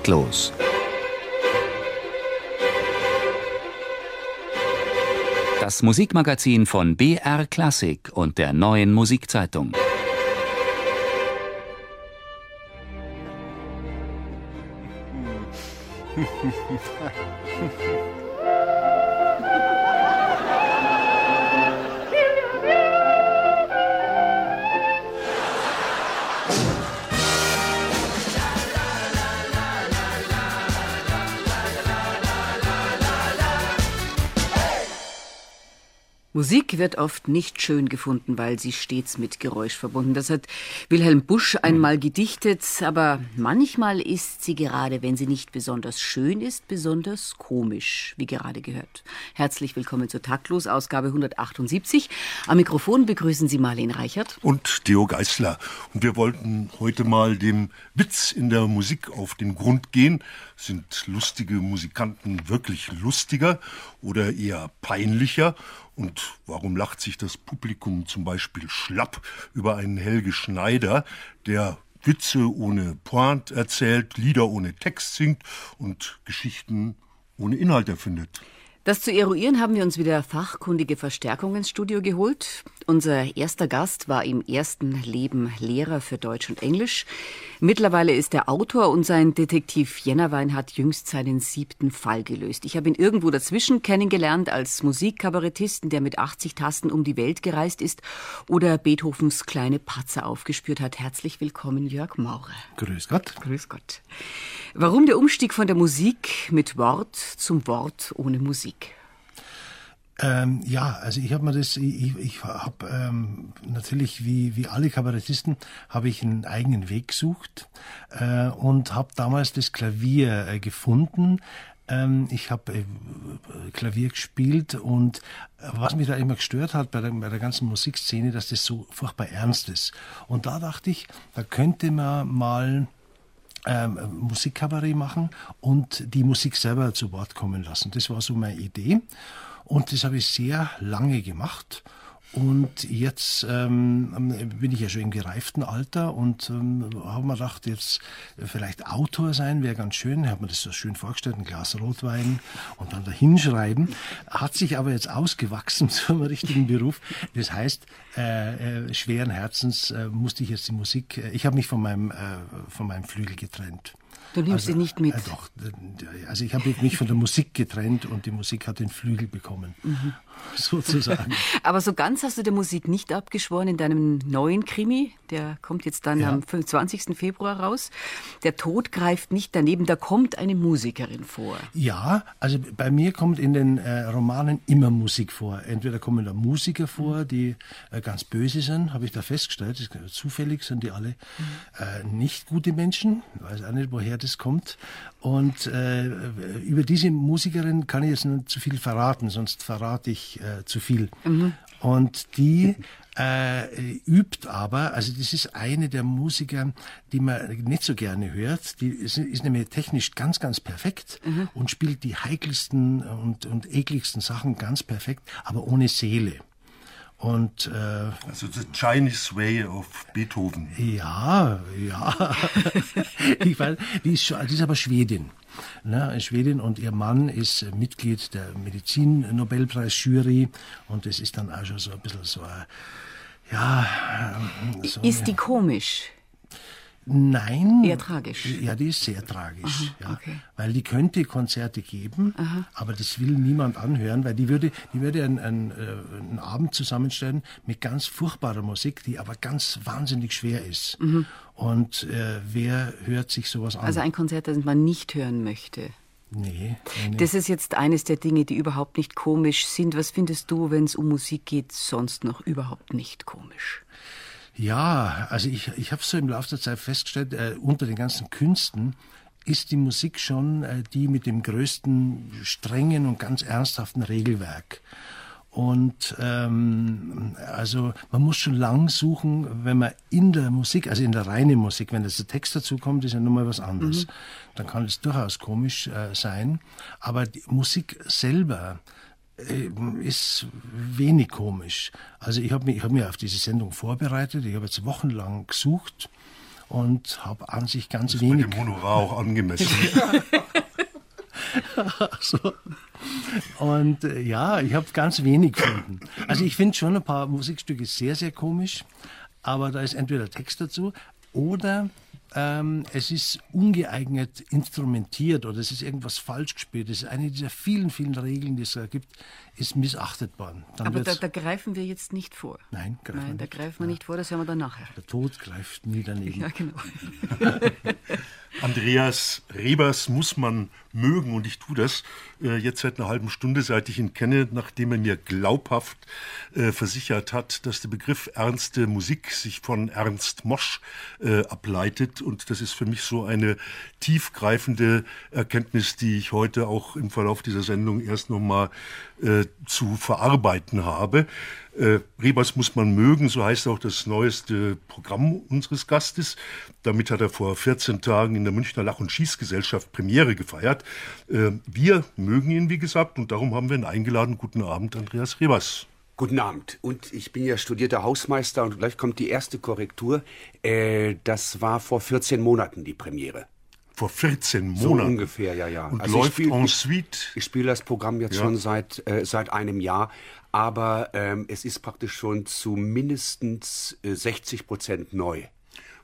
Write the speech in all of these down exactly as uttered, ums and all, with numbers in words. Taktlos. Das Musikmagazin von B R Klassik und der Neuen Musikzeitung. Musik wird oft nicht schön gefunden, weil sie stets mit Geräusch verbunden. Das hat Wilhelm Busch einmal gedichtet, aber manchmal ist sie, gerade wenn sie nicht besonders schön ist, besonders komisch, wie gerade gehört. Herzlich willkommen zur Taktlos, Ausgabe hundertachtundsiebzig. Am Mikrofon begrüßen Sie Marlen Reichert und Theo Geißler. Und wir wollten heute mal dem Witz in der Musik auf den Grund gehen. Sind lustige Musikanten wirklich lustiger oder eher peinlicher? Und warum lacht sich das Publikum zum Beispiel schlapp über einen Helge Schneider, der Witze ohne Pointe erzählt, Lieder ohne Text singt und Geschichten ohne Inhalt erfindet? Das zu eruieren haben wir uns wieder fachkundige Verstärkung ins Studio geholt. Unser erster Gast war im ersten Leben Lehrer für Deutsch und Englisch. Mittlerweile ist er Autor und sein Detektiv Jennerwein hat jüngst seinen siebten Fall gelöst. Ich habe ihn irgendwo dazwischen kennengelernt als Musikkabarettisten, der mit achtzig Tasten um die Welt gereist ist oder Beethovens kleine Patzer aufgespürt hat. Herzlich willkommen, Jörg Maurer. Grüß Gott. Grüß Gott. Warum der Umstieg von der Musik mit Wort zum Wort ohne Musik? Ähm, ja, also ich habe mir das, ich, ich habe ähm, natürlich wie wie alle Kabarettisten habe ich einen eigenen Weg gesucht äh, und habe damals das Klavier äh, gefunden. Ähm, ich habe äh, Klavier gespielt und was mich da immer gestört hat bei der, bei der ganzen Musikszene, dass das so furchtbar ernst ist. Und da dachte ich, da könnte man mal Ähm, Musikkabarett machen und die Musik selber zu Wort kommen lassen. Das war so meine Idee und das habe ich sehr lange gemacht und jetzt ähm, bin ich ja schon im gereiften Alter und ähm, habe mir gedacht, jetzt vielleicht Autor sein wäre ganz schön. Ich habe mir das so schön vorgestellt, ein Glas Rotwein und dann dahinschreiben. Hat sich aber jetzt ausgewachsen zu einem richtigen Beruf. Das heißt, Äh, äh, schweren Herzens äh, musste ich jetzt die Musik, äh, ich habe mich von meinem, äh, von meinem Flügel getrennt. Du nimmst also, sie nicht mit? Äh, doch, also ich habe mich von der Musik getrennt und die Musik hat den Flügel bekommen, mhm. sozusagen. Aber so ganz hast du der Musik nicht abgeschworen in deinem neuen Krimi, der kommt jetzt dann ja. am zwanzigsten Februar raus. Der Tod greift nicht daneben, da kommt eine Musikerin vor. Ja, also bei mir kommt in den äh, Romanen immer Musik vor. Entweder kommen da Musiker vor, die äh, ganz böse sind, habe ich da festgestellt. Zufällig sind die alle äh, nicht gute Menschen. Ich weiß auch nicht, woher das kommt. Und äh, über diese Musikerin kann ich jetzt nicht zu viel verraten, sonst verrate ich äh, zu viel. Mhm. Und die äh, übt aber, also das ist eine der Musiker, die man nicht so gerne hört, die ist, ist nämlich technisch ganz, ganz perfekt mhm. und spielt die heikelsten und, und ekligsten Sachen ganz perfekt, aber ohne Seele. Und, äh, also the Chinese way of Beethoven. Ja, ja. Ich weiß, die ist, die ist aber Schwedin. Na, Schwedin und ihr Mann ist Mitglied der Medizin-Nobelpreis-Jury und das ist dann auch schon so ein bisschen so, ja. So ist die komisch? Nein. Eher tragisch. Ja, die ist sehr tragisch. Aha, ja. Okay. Weil die könnte Konzerte geben, aha. aber das will niemand anhören, weil die würde, die würde einen, einen, einen Abend zusammenstellen mit ganz furchtbarer Musik, die aber ganz wahnsinnig schwer ist. Mhm. Und äh, wer hört sich sowas an? Also ein Konzert, das man nicht hören möchte. Nee, nee. Das ist jetzt eines der Dinge, die überhaupt nicht komisch sind. Was findest du, wenn es um Musik geht, sonst noch überhaupt nicht komisch? Ja, also ich, ich habe so im Laufe der Zeit festgestellt, äh, unter den ganzen Künsten ist die Musik schon äh, die mit dem größten strengen und ganz ernsthaften Regelwerk. Und ähm, also man muss schon lang suchen, wenn man in der Musik, also in der reinen Musik, wenn das der Text dazu kommt, ist ja nun mal was anderes. Mhm. Dann kann es durchaus komisch äh, sein, aber die Musik selber ist wenig komisch. Also ich habe mich, ich hab mich auf diese Sendung vorbereitet, ich habe jetzt wochenlang gesucht und habe an sich ganz das wenig... Das mit dem Honorar auch angemessen. So. Und äh, ja, ich habe ganz wenig gefunden. Also ich finde schon ein paar Musikstücke sehr, sehr komisch, aber da ist entweder Text dazu oder ähm, es ist ungeeignet instrumentiert oder es ist irgendwas falsch gespielt. Das ist eine dieser vielen, vielen Regeln, die es da gibt, ist missachtet worden. Dann aber da, da greifen wir jetzt nicht vor. Nein, greifen Nein wir da nicht. greifen wir nicht vor, das hören wir dann nachher. Der Tod greift nie daneben. Ja, genau. Andreas Rebers muss man mögen und ich tue das äh, jetzt seit einer halben Stunde, seit ich ihn kenne, nachdem er mir glaubhaft äh, versichert hat, dass der Begriff ernste Musik sich von Ernst Mosch äh, ableitet und das ist für mich so eine tiefgreifende Erkenntnis, die ich heute auch im Verlauf dieser Sendung erst nochmal äh, zu verarbeiten habe. Äh, Rebers muss man mögen, so heißt auch das neueste Programm unseres Gastes. Damit hat er vor vierzehn Tagen in der Münchner Lach- und Schießgesellschaft Premiere gefeiert. Äh, wir mögen ihn, wie gesagt, und darum haben wir ihn eingeladen. Guten Abend, Andreas Rebers. Guten Abend. Und ich bin ja studierter Hausmeister und gleich kommt die erste Korrektur. Äh, das war vor vierzehn Monaten die Premiere. Vor vierzehn Monaten? So ungefähr, ja, ja. Und also läuft ich spiel, en suite? Ich, ich spiele das Programm jetzt ja. schon seit, äh, seit einem Jahr. Aber ähm, es ist praktisch schon zu mindestens äh, sechzig Prozent neu.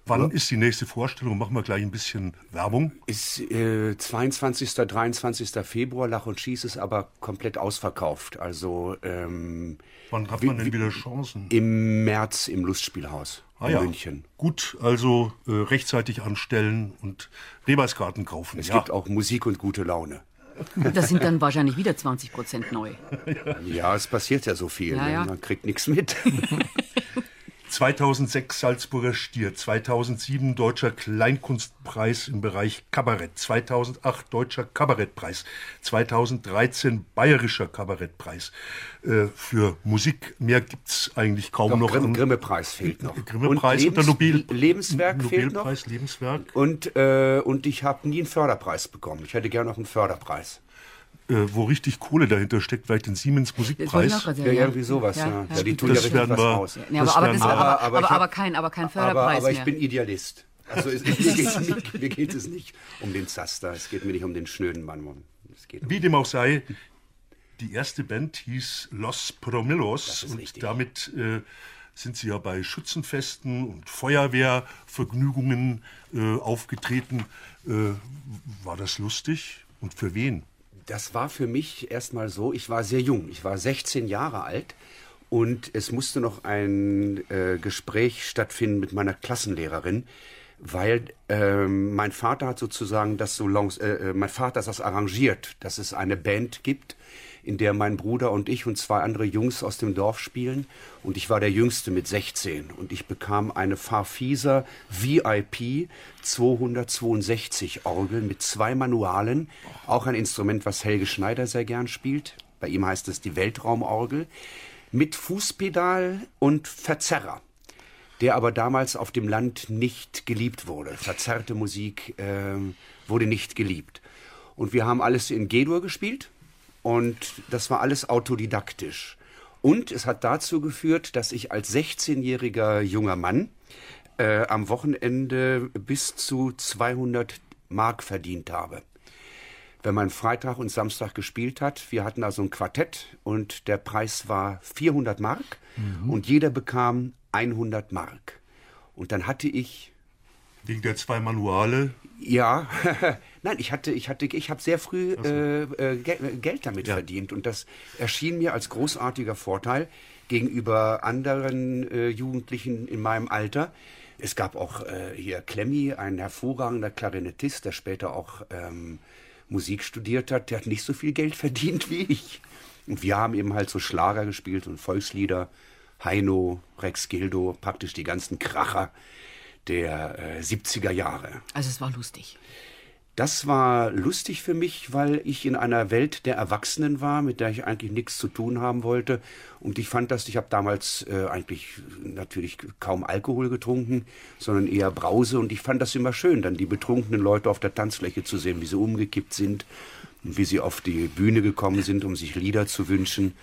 Wann ist die nächste Vorstellung? Machen wir gleich ein bisschen Werbung. Ist äh, zweiundzwanzigsten, dreiundzwanzigsten Februar. Lach und Schieß ist aber komplett ausverkauft. Also ähm, wann hat man denn wieder Chancen? Im März im Lustspielhaus ah, in ja. München. Gut, also äh, rechtzeitig anstellen und Rebers-Karten kaufen. Es ja. gibt auch Musik und gute Laune. Das sind dann wahrscheinlich wieder zwanzig Prozent neu. Ja, es passiert ja so viel. Ja, ja. Man kriegt nichts mit. zweitausendsechs Salzburger Stier, zweitausendsieben Deutscher Kleinkunstpreis im Bereich Kabarett, zweitausendacht Deutscher Kabarettpreis, zweitausenddreizehn Bayerischer Kabarettpreis. Äh, für Musik mehr gibt's eigentlich kaum Doch, noch. Grimm, Grimme-Preis fehlt noch. Grimme-Preis und, und der Nobel, Lebenswerk Nobelpreis, fehlt noch. Lebenswerk. Und, äh, und ich habe nie einen Förderpreis bekommen. Ich hätte gerne noch einen Förderpreis. Äh, wo richtig Kohle dahinter steckt, vielleicht den Siemens Musikpreis. Ja, ja, irgendwie sowas. Ja, ja. Ja, die tun das ja richtig was wir, aus. Ja, aber, aber, das, aber, aber, aber, aber, aber, kein, aber kein Förderpreis aber, aber ich mehr. Bin Idealist. Also es, mir, geht's nicht, mir geht es nicht um den Zaster, es geht mir nicht um den schnöden Mann. Es geht um Wie dem auch sei, die erste Band hieß Los Promillos und richtig. damit... Äh, sind sie ja bei Schützenfesten und Feuerwehrvergnügungen äh, aufgetreten. Äh, war das lustig und für wen? Das war für mich erstmal so, ich war sehr jung, ich war sechzehn Jahre alt und es musste noch ein äh, Gespräch stattfinden mit meiner Klassenlehrerin, weil äh, mein Vater hat sozusagen das so langs, äh, mein Vater hat das arrangiert, dass es eine Band gibt, in der mein Bruder und ich und zwei andere Jungs aus dem Dorf spielen. Und ich war der Jüngste mit sechzehn. Und ich bekam eine Farfisa V I P zweihundertzweiundsechzig Orgel mit zwei Manualen. Auch ein Instrument, was Helge Schneider sehr gern spielt. Bei ihm heißt es die Weltraumorgel. Mit Fußpedal und Verzerrer, der aber damals auf dem Land nicht geliebt wurde. Verzerrte Musik äh, wurde nicht geliebt. Und wir haben alles in G-Dur gespielt. Und das war alles autodidaktisch. Und es hat dazu geführt, dass ich als sechzehnjähriger junger Mann äh, am Wochenende bis zu zweihundert Mark verdient habe. Wenn man Freitag und Samstag gespielt hat, wir hatten also ein Quartett und der Preis war vierhundert Mark mhm. und jeder bekam hundert Mark. Und dann hatte ich... Wegen der zwei Manuale? Ja, nein, ich hatte, ich hatte, ich habe sehr früh äh, äh, Geld damit ja. verdient und das erschien mir als großartiger Vorteil gegenüber anderen äh, Jugendlichen in meinem Alter. Es gab auch äh, hier Klemmi, ein hervorragender Klarinettist, der später auch ähm, Musik studiert hat, der hat nicht so viel Geld verdient wie ich. Und wir haben eben halt so Schlager gespielt und Volkslieder, Heino, Rex Gildo, praktisch die ganzen Kracher der äh, siebziger Jahre. Also es war lustig. Das war lustig für mich, weil ich in einer Welt der Erwachsenen war, mit der ich eigentlich nichts zu tun haben wollte. Und ich fand das, ich habe damals äh, eigentlich natürlich kaum Alkohol getrunken, sondern eher Brause. Und ich fand das immer schön, dann die betrunkenen Leute auf der Tanzfläche zu sehen, wie sie umgekippt sind und wie sie auf die Bühne gekommen sind, um sich Lieder zu wünschen.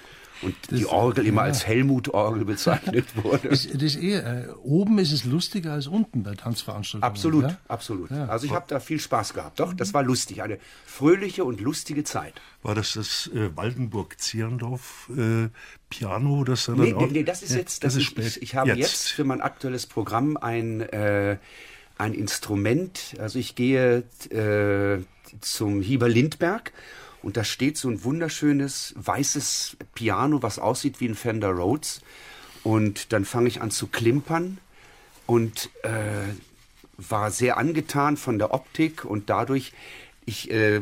und das, die Orgel immer ja. als Helmut-Orgel bezeichnet wurde. Das, das eher, äh, oben ist es lustiger als unten bei Tanzveranstaltungen. Absolut, ja? absolut. Ja. Also ich habe da viel Spaß gehabt. Doch, das war lustig. Eine fröhliche und lustige Zeit. War das das äh, Waldenburg-Zierndorf-Piano? Äh, das nee, nee, nee, das ist jetzt... Das das ist spät. Ich, ich habe jetzt. jetzt für mein aktuelles Programm ein... Äh, ein Instrument, also ich gehe äh, zum Hieber Lindberg und da steht so ein wunderschönes weißes Piano, was aussieht wie ein Fender Rhodes, und dann fange ich an zu klimpern und äh, war sehr angetan von der Optik und dadurch, ich äh,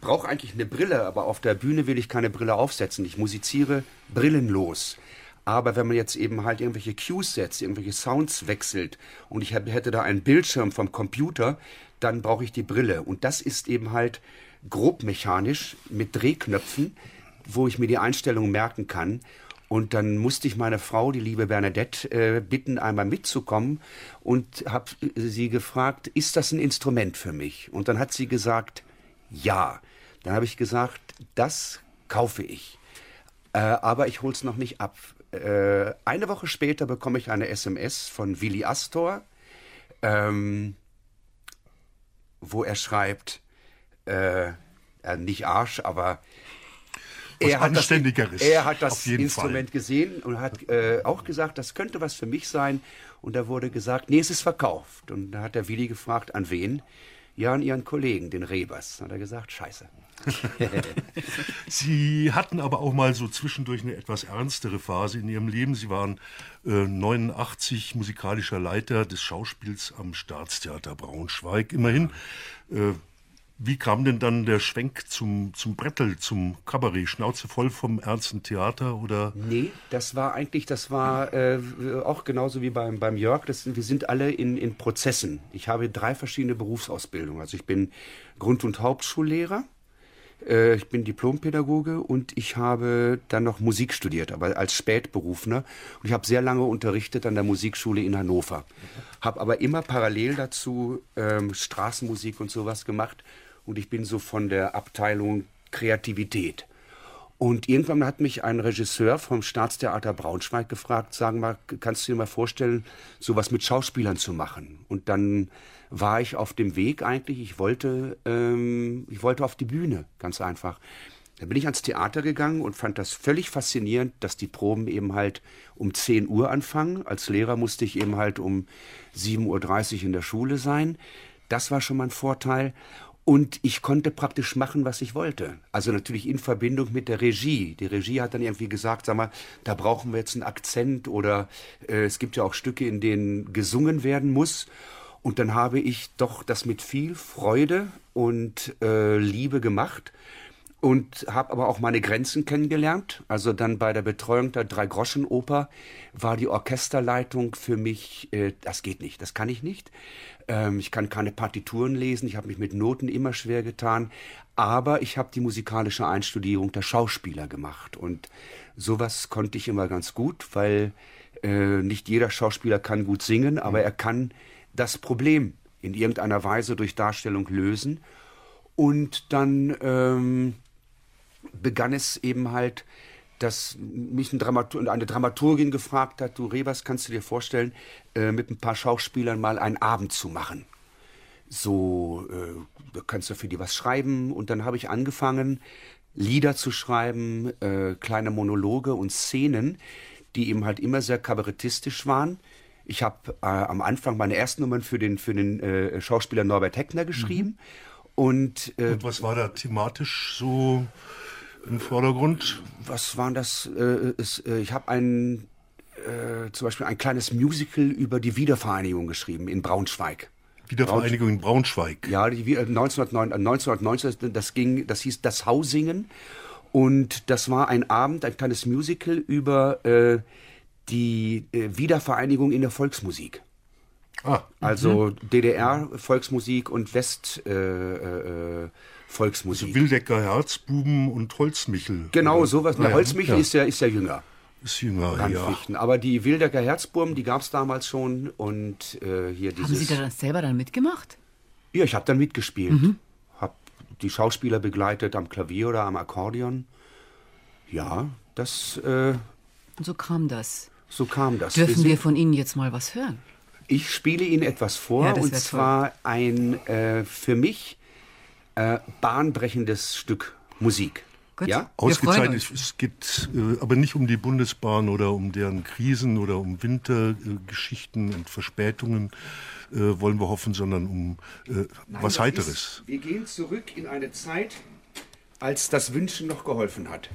brauche eigentlich eine Brille, aber auf der Bühne will ich keine Brille aufsetzen, ich musiziere brillenlos. Aber wenn man jetzt eben halt irgendwelche Cues setzt, irgendwelche Sounds wechselt und ich hätte da einen Bildschirm vom Computer, dann brauche ich die Brille. Und das ist eben halt grob mechanisch mit Drehknöpfen, wo ich mir die Einstellungen merken kann. Und dann musste ich meine Frau, die liebe Bernadette, bitten, einmal mitzukommen und habe sie gefragt, ist das ein Instrument für mich? Und dann hat sie gesagt, ja. Dann habe ich gesagt, das kaufe ich. Aber ich hol's noch nicht ab. Eine Woche später bekomme ich eine S M S von Willi Astor, ähm, wo er schreibt, äh, nicht Arsch, aber er hat, das, er hat das Instrument Fall. gesehen und hat äh, auch gesagt, das könnte was für mich sein. Und da wurde gesagt, nee, es ist verkauft. Und da hat der Willi gefragt, an wen? Ja, an ihren Kollegen, den Rebers. Da hat er gesagt, scheiße. Sie hatten aber auch mal so zwischendurch eine etwas ernstere Phase in Ihrem Leben. Sie waren äh, neunundachtzig musikalischer Leiter des Schauspiels am Staatstheater Braunschweig, immerhin. Äh, wie kam denn dann der Schwenk zum, zum Brettel, zum Kabarett? Schnauze voll vom ernsten Theater? Oder? Nee, das war eigentlich, das war äh, auch genauso wie beim, beim Jörg. Das, wir sind alle in, in Prozessen. Ich habe drei verschiedene Berufsausbildungen. Also ich bin Grund- und Hauptschullehrer. Ich bin Diplompädagoge und ich habe dann noch Musik studiert, aber als Spätberufener. Und ich habe sehr lange unterrichtet an der Musikschule in Hannover. Habe aber immer parallel dazu ähm, Straßenmusik und sowas gemacht. Und ich bin so von der Abteilung Kreativität. Und irgendwann hat mich ein Regisseur vom Staatstheater Braunschweig gefragt, sagen mal, kannst du dir mal vorstellen, sowas mit Schauspielern zu machen? Und dann war ich auf dem Weg eigentlich, ich wollte, ähm, ich wollte auf die Bühne, ganz einfach. Dann bin ich ans Theater gegangen und fand das völlig faszinierend, dass die Proben eben halt um zehn Uhr anfangen. Als Lehrer musste ich eben halt um sieben Uhr dreißig in der Schule sein. Das war schon mal ein Vorteil. Und ich konnte praktisch machen, was ich wollte. Also natürlich in Verbindung mit der Regie. Die Regie hat dann irgendwie gesagt, sag mal, da brauchen wir jetzt einen Akzent oder äh, es gibt ja auch Stücke, in denen gesungen werden muss. Und dann habe ich doch das mit viel Freude und äh, Liebe gemacht und habe aber auch meine Grenzen kennengelernt. Also dann bei der Betreuung der Dreigroschenoper war die Orchesterleitung für mich, äh, das geht nicht, das kann ich nicht. Ähm, ich kann keine Partituren lesen, ich habe mich mit Noten immer schwer getan, aber ich habe die musikalische Einstudierung der Schauspieler gemacht. Und sowas konnte ich immer ganz gut, weil äh, nicht jeder Schauspieler kann gut singen, aber er kann das Problem in irgendeiner Weise durch Darstellung lösen. Und dann ähm, begann es eben halt, dass mich ein Dramatur- eine Dramaturgin gefragt hat, du Rebers, kannst du dir vorstellen, äh, mit ein paar Schauspielern mal einen Abend zu machen? So, äh, kannst du für die was schreiben? Und dann habe ich angefangen, Lieder zu schreiben, äh, kleine Monologe und Szenen, die eben halt immer sehr kabarettistisch waren. Ich habe äh, am Anfang meine ersten Nummern für den, für den äh, Schauspieler Norbert Heckner geschrieben. Mhm. Und, äh, und was war da thematisch so im Vordergrund? Was waren das? Äh, es, äh, ich habe ein, äh, zum Beispiel ein kleines Musical über die Wiedervereinigung geschrieben in Braunschweig. Wiedervereinigung Braun- in Braunschweig? Ja, die, neunzehnhundertneunzehn, das, ging, das hieß Das Hausingen. Und das war ein Abend, ein kleines Musical über... Äh, die äh, Wiedervereinigung in der Volksmusik. Ah, also mhm. D D R-Volksmusik und West-Volksmusik. Äh, äh, also Wildecker Herzbuben und Holzmichel. Genau, oder? Sowas. Na, ja, Holzmichel ja. Ist, ja, ist ja jünger. Ist jünger, Randfichten. Ja. Aber die Wildecker Herzbuben, die gab es damals schon. Und, äh, hier dieses... Haben Sie da selber dann mitgemacht? Ja, ich habe dann mitgespielt. Mhm. Habe die Schauspieler begleitet am Klavier oder am Akkordeon. Ja, Das, äh... So kam das. So kam das. Dürfen wir von Ihnen jetzt mal was hören? Ich spiele Ihnen etwas vor, ja, und zwar toll. ein äh, für mich äh, bahnbrechendes Stück Musik. Gut. Ja? Ausgezeichnet. Es geht äh, aber nicht um die Bundesbahn oder um deren Krisen oder um Wintergeschichten äh, und Verspätungen, äh, wollen wir hoffen, sondern um äh, Nein, was Heiteres. Ist, wir gehen zurück in eine Zeit, als das Wünschen noch geholfen hat.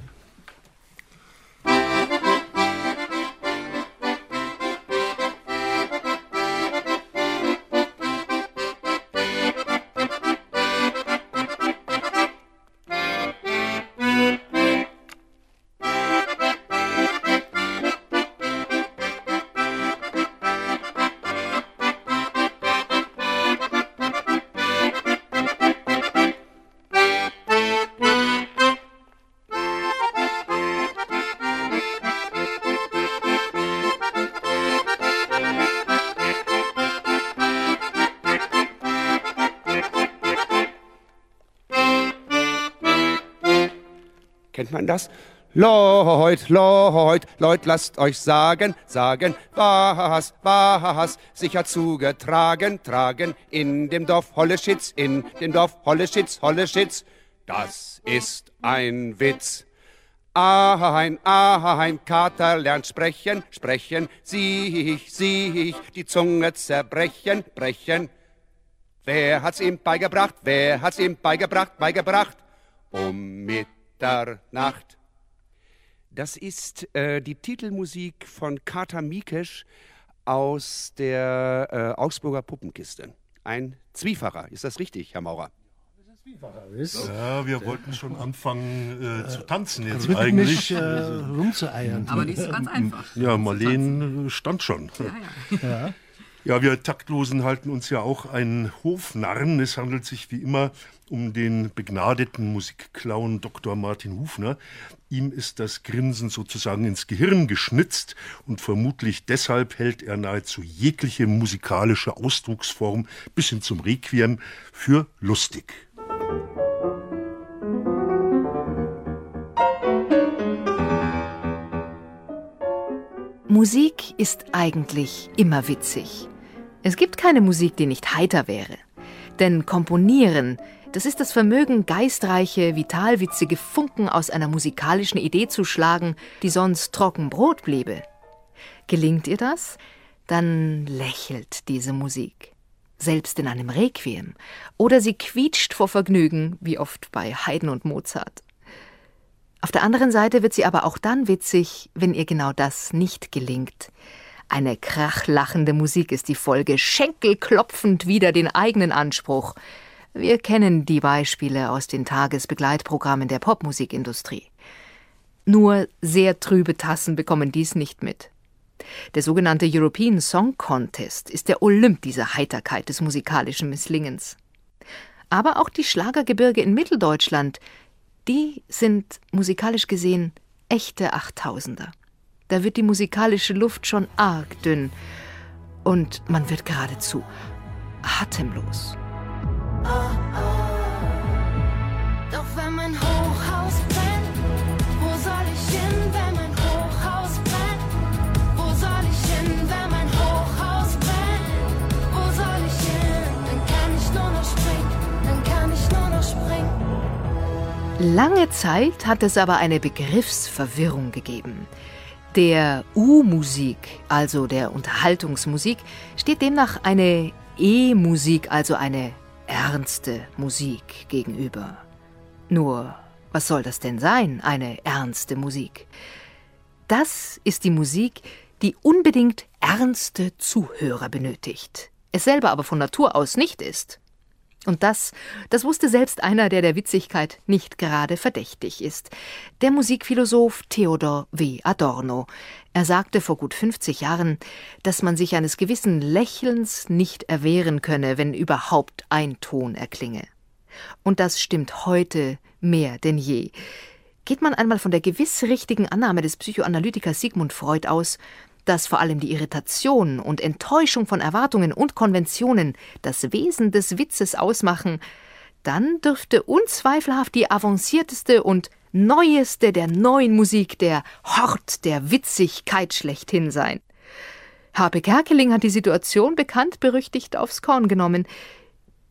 Man das? Leut, Leut, Leut, lasst euch sagen, sagen, was, was, sicher zugetragen, tragen, in dem Dorf Holleschitz, in dem Dorf Holleschitz, Holleschitz, das ist ein Witz. Aheim, aheim, Kater lernt sprechen, sprechen, sich, sich, die Zunge zerbrechen, brechen. Wer hat's ihm beigebracht, wer hat's ihm beigebracht, beigebracht? Um mit der Nacht. Das ist äh, die Titelmusik von Kater Mikesch aus der äh, Augsburger Puppenkiste. Ein Zwiefacher, ist das richtig, Herr Maurer? Ja, wir wollten schon anfangen äh, zu tanzen jetzt rhythmisch, eigentlich. Äh, rumzueiern. Aber nicht so ganz einfach. Ja, Marlen stand schon. Ja, ja. Ja. Ja, wir Taktlosen halten uns ja auch einen Hofnarren. Es handelt sich wie immer um den begnadeten Musikclown Doktor Martin Hufner. Ihm ist das Grinsen sozusagen ins Gehirn geschnitzt und vermutlich deshalb hält er nahezu jegliche musikalische Ausdrucksform bis hin zum Requiem für lustig. Musik ist eigentlich immer witzig. Es gibt keine Musik, die nicht heiter wäre. Denn komponieren, das ist das Vermögen, geistreiche, vitalwitzige Funken aus einer musikalischen Idee zu schlagen, die sonst trocken Brot bliebe. Gelingt ihr das? Dann lächelt diese Musik. Selbst in einem Requiem. Oder sie quietscht vor Vergnügen, wie oft bei Haydn und Mozart. Auf der anderen Seite wird sie aber auch dann witzig, wenn ihr genau das nicht gelingt. Eine krachlachende Musik ist die Folge, schenkelklopfend wider den eigenen Anspruch. Wir kennen die Beispiele aus den Tagesbegleitprogrammen der Popmusikindustrie. Nur sehr trübe Tassen bekommen dies nicht mit. Der sogenannte European Song Contest ist der Olymp dieser Heiterkeit des musikalischen Misslingens. Aber auch die Schlagergebirge in Mitteldeutschland, die sind musikalisch gesehen echte Achttausender. Da wird die musikalische Luft schon arg dünn und man wird geradezu atemlos. Oh, oh. Doch wenn mein Hochhaus brennt, wo soll ich hin, wenn mein Hochhaus brennt? Wo soll ich hin, wenn mein Hochhaus brennt? Wo soll ich hin? Dann kann ich nur noch springen, dann kann ich nur noch springen. Lange Zeit hat es aber eine Begriffsverwirrung gegeben. Der U-Musik, also der Unterhaltungsmusik, steht demnach eine E-Musik, also eine ernste Musik gegenüber. Nur, was soll das denn sein, eine ernste Musik? Das ist die Musik, die unbedingt ernste Zuhörer benötigt, es selber aber von Natur aus nicht ist. Und das, das wusste selbst einer, der der Witzigkeit nicht gerade verdächtig ist. Der Musikphilosoph Theodor W. Adorno. Er sagte vor gut fünfzig Jahren, dass man sich eines gewissen Lächelns nicht erwehren könne, wenn überhaupt ein Ton erklinge. Und das stimmt heute mehr denn je. Geht man einmal von der gewiss richtigen Annahme des Psychoanalytikers Sigmund Freud aus, dass vor allem die Irritation und Enttäuschung von Erwartungen und Konventionen das Wesen des Witzes ausmachen, dann dürfte unzweifelhaft die avancierteste und Neueste der neuen Musik, der Hort der Witzigkeit schlechthin sein. H P. Kerkeling hat die Situation bekannt berüchtigt aufs Korn genommen.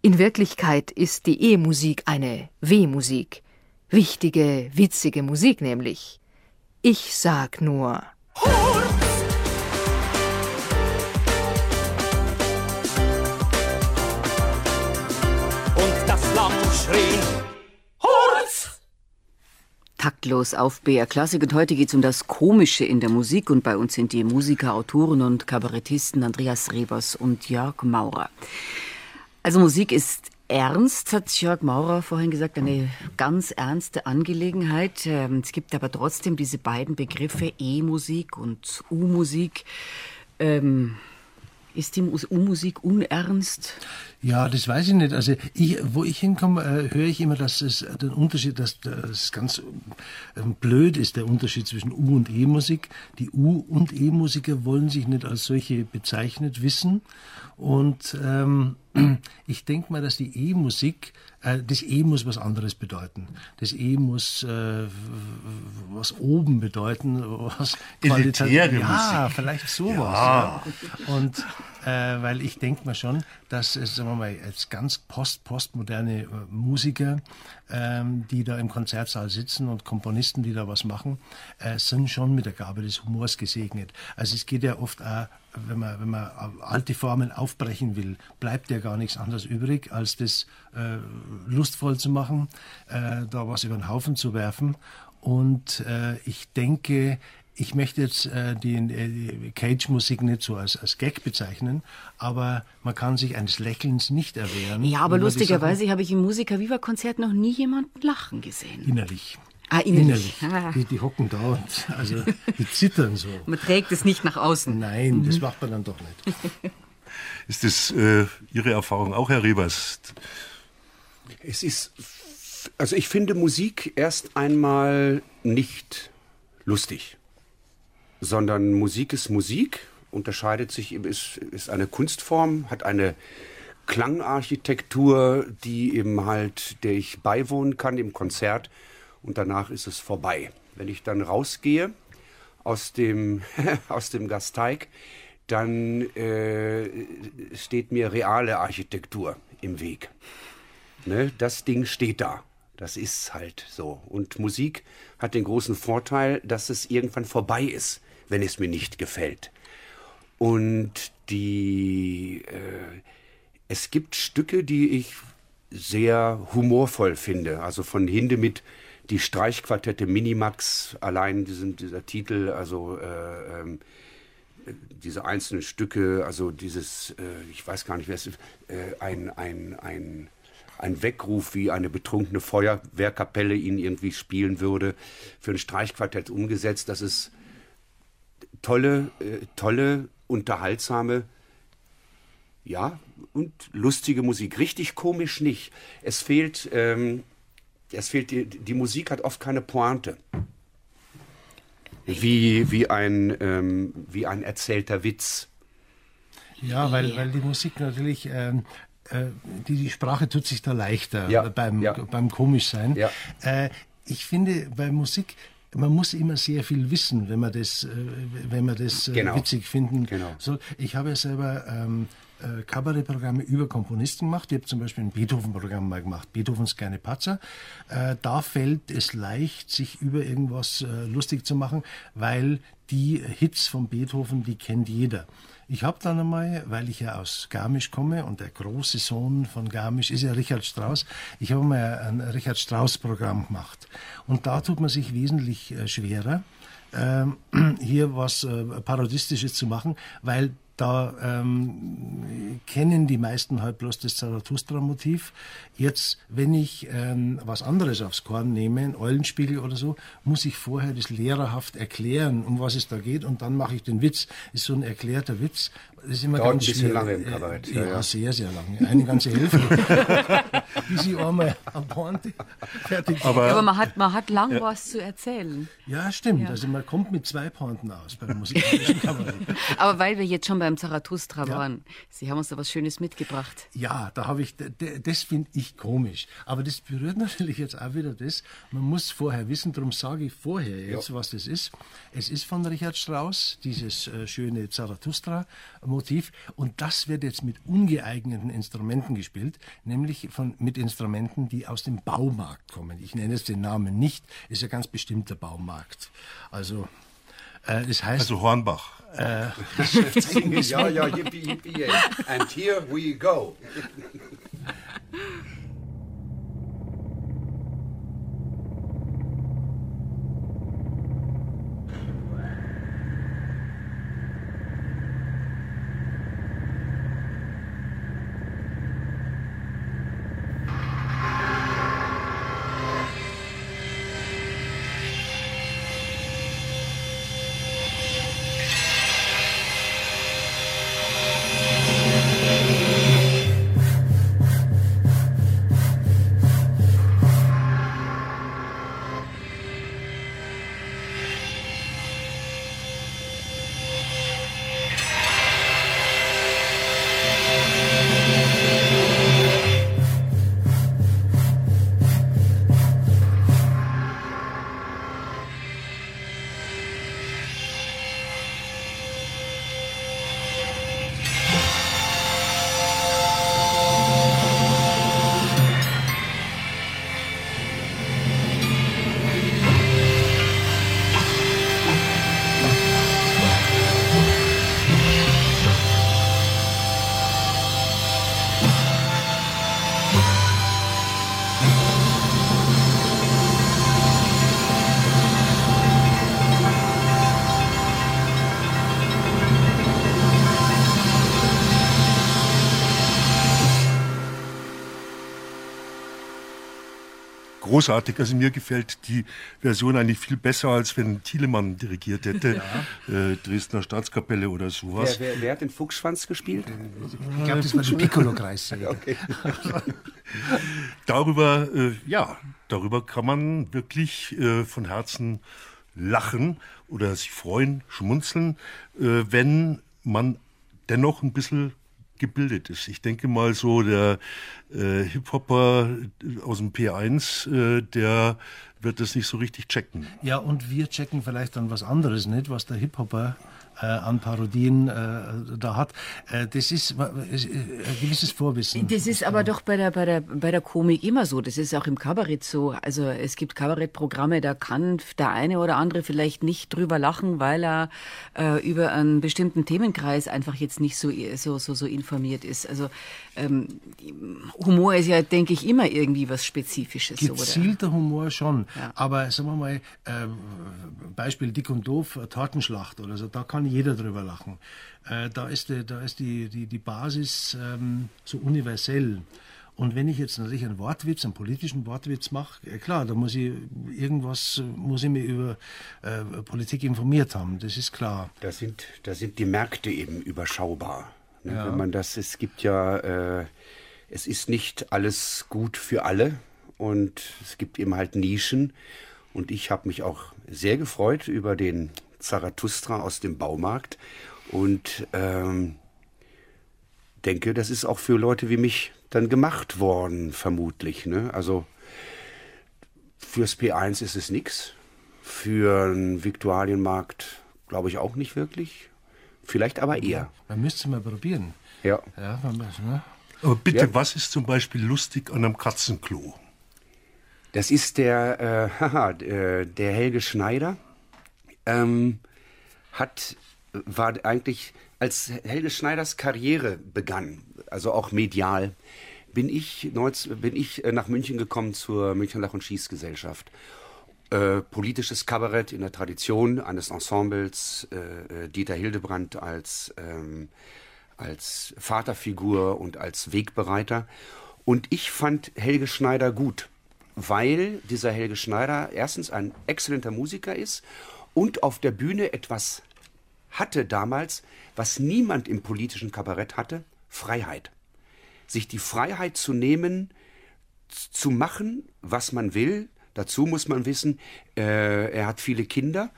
In Wirklichkeit ist die E-Musik eine W-Musik. Wichtige, witzige Musik nämlich. Ich sag nur... Hurt! Und das Lamm schrie, Hurt! Taktlos auf B R Klassik, und heute geht's um das Komische in der Musik, und bei uns sind die Musiker, Autoren und Kabarettisten Andreas Rebers und Jörg Maurer. Also Musik ist ernst, hat Jörg Maurer vorhin gesagt, eine ganz ernste Angelegenheit. Es gibt aber trotzdem diese beiden Begriffe E-Musik und U-Musik. Ähm, ist die U-Musik unernst? Ja, das weiß ich nicht. Also ich, wo ich hinkomme, äh, höre ich immer, dass es den Unterschied, dass das ganz ähm, blöd ist, der Unterschied zwischen U- und E-Musik. Die U- und E-Musiker wollen sich nicht als solche bezeichnet wissen. Und ähm, ich denke mal, dass die E-Musik, äh, das E muss was anderes bedeuten. Das E muss äh, was oben bedeuten, was qualitativ. Ja, vielleicht sowas. Ja. Ja. Und äh, weil ich denke mal schon, dass es, sagen wir mal, als ganz post-postmoderne Musiker, ähm, die da im Konzertsaal sitzen, und Komponisten, die da was machen, äh, sind schon mit der Gabe des Humors gesegnet. Also es geht ja oft auch, wenn man, wenn man alte Formen aufbrechen will, bleibt ja gar nichts anderes übrig, als das äh, lustvoll zu machen, äh, da was über den Haufen zu werfen. Und äh, ich denke, ich möchte jetzt äh, die, die Cage-Musik nicht so als, als Gag bezeichnen, aber man kann sich eines Lächelns nicht erwehren. Ja, aber lustigerweise habe ich im Musica Viva-Konzert noch nie jemanden lachen gesehen. Innerlich. Ah, innerlich. innerlich. Ah. Die, die hocken da und also, die zittern so. Man trägt es nicht nach außen. Nein, mhm. Das macht man dann doch nicht. Ist das äh, Ihre Erfahrung auch, Herr Rebers? Es ist, also ich finde Musik erst einmal nicht lustig, sondern Musik ist Musik, unterscheidet sich, ist, ist eine Kunstform, hat eine Klangarchitektur, die eben halt, der ich beiwohnen kann im Konzert, und danach ist es vorbei. Wenn ich dann rausgehe aus dem, aus dem Gasteig, dann äh, steht mir reale Architektur im Weg. Ne? Das Ding steht da. Das ist halt so. Und Musik hat den großen Vorteil, dass es irgendwann vorbei ist, wenn es mir nicht gefällt. Und die, äh, es gibt Stücke, die ich sehr humorvoll finde. Also von Hindemith, die Streichquartette Minimax, allein diesen, dieser Titel, also äh, ähm, diese einzelnen Stücke, also dieses, äh, ich weiß gar nicht, wer es ist, äh, ein, ein, ein, ein Weckruf, wie eine betrunkene Feuerwehrkapelle ihn irgendwie spielen würde, für ein Streichquartett umgesetzt. Das ist tolle, äh, tolle, unterhaltsame, ja, und lustige Musik. Richtig komisch nicht. Es fehlt... Ähm, Es fehlt, die, die Musik hat oft keine Pointe. Wie, wie, ein, ähm, wie ein erzählter Witz. Ja, weil, weil die Musik natürlich, ähm, äh, die, die Sprache tut sich da leichter, ja, beim, ja. beim Komischsein. Ja. Äh, ich finde, bei Musik, man muss immer sehr viel wissen, wenn man das, äh, wenn man das äh, genau. witzig finden genau. soll. Ich habe ja selber... Ähm, Kabarettprogramme über Komponisten gemacht. Ich habe zum Beispiel ein Beethoven-Programm mal gemacht, Beethovens kleine Patzer. Äh, da fällt es leicht, sich über irgendwas äh, lustig zu machen, weil die Hits von Beethoven, die kennt jeder. Ich habe dann einmal, weil ich ja aus Garmisch komme und der große Sohn von Garmisch ist ja Richard Strauss, ich habe mal ein Richard Strauss-Programm gemacht. Und da tut man sich wesentlich äh, schwerer, äh, hier was äh, Parodistisches zu machen, weil Da ähm, kennen die meisten halt bloß das Zarathustra-Motiv. Jetzt, wenn ich ähm, was anderes aufs Korn nehme, einen Eulenspiegel oder so, muss ich vorher das lehrerhaft erklären, um was es da geht, und dann mache ich den Witz. Ist so ein erklärter Witz. das ist immer dauert ganz ein bisschen lange im Kabarett. Ja, ja, sehr, sehr lange. Eine ganze Hälfte. Bis ich einmal am Pointe fertig bin. Aber, aber man hat, man hat lang ja. was zu erzählen. Ja, stimmt. Ja. Also man kommt mit zwei Pointen aus beim musikalischen Kabarett. Aber weil wir jetzt schon beim Zarathustra ja. waren, Sie haben uns da was Schönes mitgebracht. Ja, da habe ich, das finde ich komisch. Aber das berührt natürlich jetzt auch wieder das, man muss vorher wissen, darum sage ich vorher jetzt, ja. was das ist. Es ist von Richard Strauss, dieses äh, schöne Zarathustra-Motiv. Und das wird jetzt mit ungeeigneten Instrumenten gespielt, nämlich von, mit Instrumenten, die aus dem Baumarkt kommen. Ich nenne jetzt den Namen nicht, ist ja ganz bestimmter Baumarkt. Also, äh, das heißt... Also Hornbach. Äh, ja, ja, yippie, yippie. And here we go. Großartig. Also mir gefällt die Version eigentlich viel besser, als wenn Thielemann dirigiert hätte. Ja. Äh, Dresdner Staatskapelle oder sowas. Wer, wer, wer hat den Fuchsschwanz gespielt? Ich glaube, das war schon Piccolo-Kreissäger. Okay. Darüber, äh, ja, darüber kann man wirklich äh, von Herzen lachen oder sich freuen, schmunzeln, äh, wenn man dennoch ein bisschen gebildet ist. Ich denke mal so, der äh, Hip-Hopper aus dem P eins, äh, der wird das nicht so richtig checken. Ja, und wir checken vielleicht dann was anderes nicht, was der Hip-Hopper äh, an Parodien äh, da hat. Äh, das ist äh, ein gewisses Vorwissen. Das ist aber doch bei der, bei der, bei der Komik immer so. Das ist auch im Kabarett so. Also es gibt Kabarettprogramme, da kann der eine oder andere vielleicht nicht drüber lachen, weil er äh, über einen bestimmten Themenkreis einfach jetzt nicht so, so, so, so informiert ist. Also ähm, Humor ist ja, denke ich, immer irgendwie was Spezifisches. Gezielter oder? Humor schon. Ja. Aber sagen wir mal, äh, Beispiel Dick und Doof, Tortenschlacht oder so, da kann jeder drüber lachen. Äh, da ist, die, da ist die, die, die Basis ähm, so universell. Und wenn ich jetzt natürlich einen Wortwitz, einen politischen Wortwitz mache, äh, klar, da muss ich irgendwas, muss ich mir über äh, Politik informiert haben, das ist klar. Da sind, da sind die Märkte eben überschaubar. Ne? Ja. Wenn man das, es gibt ja, äh, es ist nicht alles gut für alle. Und es gibt eben halt Nischen. Und ich habe mich auch sehr gefreut über den Zarathustra aus dem Baumarkt. Und ähm, denke, das ist auch für Leute wie mich dann gemacht worden, vermutlich. Ne? Also fürs P eins ist es nichts. Für den Viktualienmarkt glaube ich auch nicht wirklich. Vielleicht aber eher. Man müsste es mal probieren. Ja. Ja, man muss, ne? Aber bitte, ja. Was ist zum Beispiel lustig an einem Katzenklo? Das ist der, äh, haha, der Helge Schneider, ähm, hat, war eigentlich, als Helge Schneiders Karriere begann, also auch medial, bin ich, bin ich nach München gekommen zur Münchner Lach- und Schießgesellschaft. Äh, politisches Kabarett in der Tradition eines Ensembles, äh, Dieter Hildebrandt als, ähm, als Vaterfigur und als Wegbereiter. Und ich fand Helge Schneider gut. Weil dieser Helge Schneider erstens ein exzellenter Musiker ist und auf der Bühne etwas hatte damals, was niemand im politischen Kabarett hatte, Freiheit. Sich die Freiheit zu nehmen, zu machen, was man will. Dazu muss man wissen, äh, er hat viele Kinder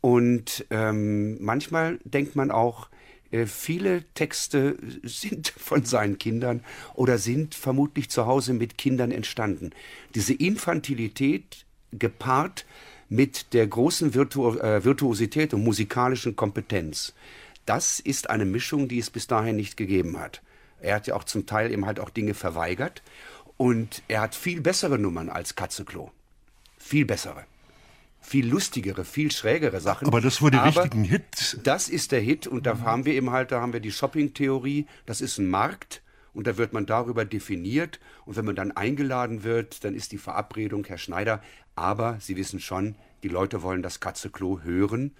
und ähm, manchmal denkt man auch, äh, viele Texte sind von seinen Kindern oder sind vermutlich zu Hause mit Kindern entstanden. Diese Infantilität gepaart mit der großen Virtu- äh, Virtuosität und musikalischen Kompetenz. Das ist eine Mischung, die es bis dahin nicht gegeben hat. Er hat ja auch zum Teil eben halt auch Dinge verweigert und er hat viel bessere Nummern als Katzeklo. Viel bessere, viel lustigere, viel schrägere Sachen. Aber das wurde richtigen Hit. Das ist der Hit und da haben wir eben halt, da haben wir die Shopping-Theorie, das ist ein Markt. Und da wird man darüber definiert. Und wenn man dann eingeladen wird, dann ist die Verabredung, Herr Schneider, aber Sie wissen schon, die Leute wollen das Katzeklo hören.